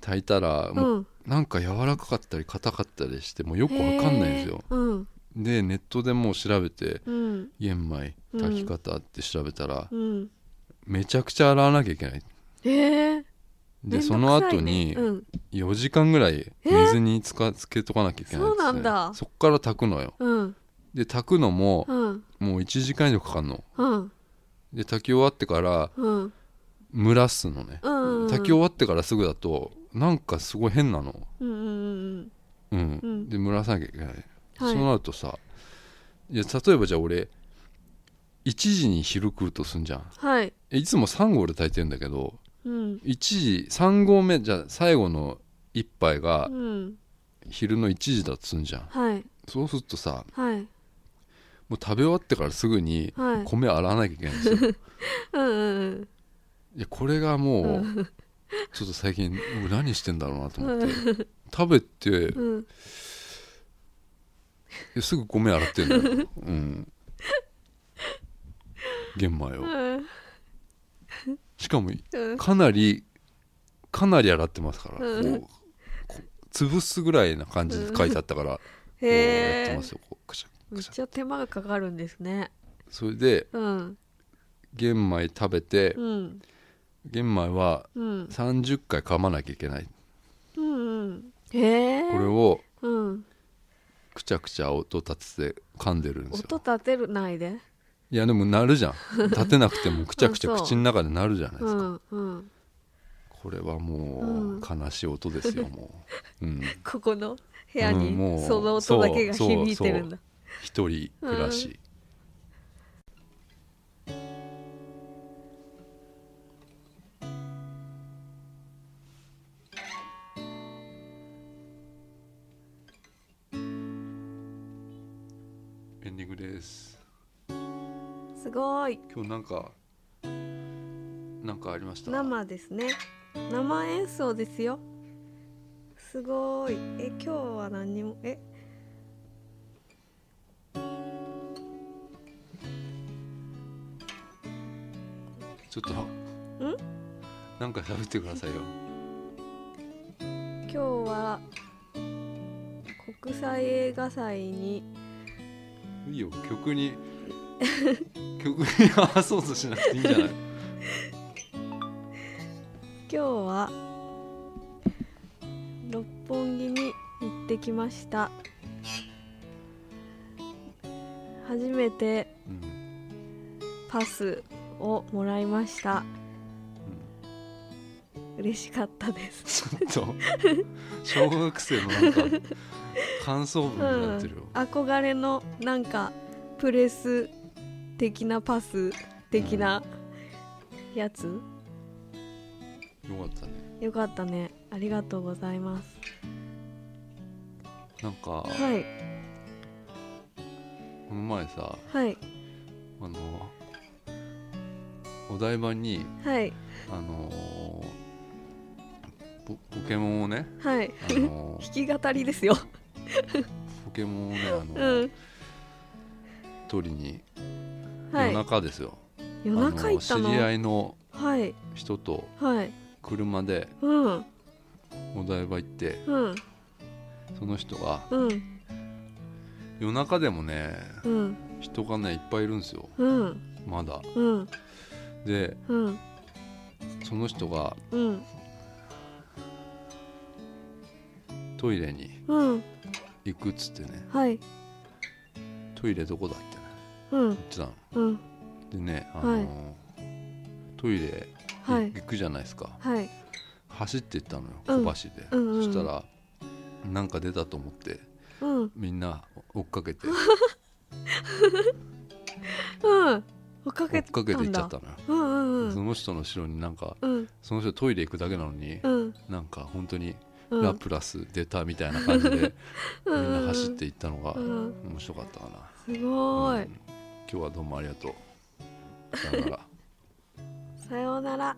炊いたら、はいはい、もうなんか柔らかかったり硬かったりしてもうよくわかんないんですよ、うん、でネットでもう調べて、うん、玄米炊き方って調べたら、うん、めちゃくちゃ洗わなきゃいけない。えーで、ね、その後によじかんぐらい水につか、えー、つけとかなきゃいけないんですね。そうなんだ。そっから炊くのよ、うん、で炊くのも、うん、もういちじかん以上かかるの、うん、で炊き終わってから、うん、蒸らすのね、うんうんうん、炊き終わってからすぐだとなんかすごい変なの、うんうんうんうんうん、で蒸らさなきゃいけない、はい、そうなるとさ、いや例えばじゃあ俺いちじに昼食うとすんじゃん、はい、いつもさん合で炊いてるんだけど、うん、いちじさん合目じゃあ最後の一杯が昼のいちじだとすんじゃん、はい、そうするとさ、はい、もう食べ終わってからすぐに米洗わなきゃいけないんですよ、はいうんうん、いやこれがもう、うん、ちょっと最近何してんだろうなと思って、うん、食べて、うん、すぐ米洗ってんだよ、うん、玄米を、うんしかもかなりかなり洗ってますから、うん、こう潰すぐらいな感じで書いてあったから、うん、へー、やってますよ、こうくしゃくしゃ。めっちゃ手間がかかるんですね。それで、うん、玄米食べて、うん、玄米はさんじゅっかい噛まなきゃいけない、うんうん、へー、これを、うん、くちゃくちゃ音立てて噛んでるんですよ。音立てないで、いやでも鳴るじゃん、立てなくてもくちゃくちゃ口の中で鳴るじゃないですか、うんうん、これはもう悲しい音ですよ、うん、もう、うん、ここの部屋にその音だけが響いてるんだ、一人暮らし、うん、エンディングです。すごい、今日なんかなんかありました。生ですね、生演奏ですよ。すごい。え、今日は何にも、え、ちょっと、ん？なんか喋ってくださいよ。今日は国際映画祭に。いいよ、曲に曲に合わそうとしなくていいんじゃない？今日は。六本木に行ってきました。初めてパスをもらいました、うん、嬉しかったです。ちょっと小学生のなんか感想文になってるよ、うん、憧れのなんかプレス的なパス的なやつ、うん、よかったね、よかったね、ありがとうございます。なんか、はい、この前さ、はい、あのお台場に、はい、あの ポ, ポケモンをね、はい、あの弾き語りですよポケモンをね、あの、うん、取りに、はい、夜中ですよ。夜中行ったの？あの知り合いの人と車で、はいはい、うん、お台場行って、うん、その人が、うん、夜中でもね、うん、人がねいっぱいいるんですよ、うん、まだ、うん、で、うん、その人が、うん、トイレに行くっつってね、うん、はい、トイレどこだってね、うん、言ってたの、うん、でね、あのーはい、トイレ行くじゃないですか、はいはい、走って行ったのよ、小走りで、うんうんうん、そしたらなんか出たと思って、うん、みんな追っかけてうん、追っかけて行っちゃったのよ、うんうんうん、その人の後ろになんか、うん、その人トイレ行くだけなのに、うん、なんか本当にラプラス出たみたいな感じで、うん、みんな走って行ったのが面白かったかな、うん、すごーい、うん、今日はどうもありがとう、さよならさよなら。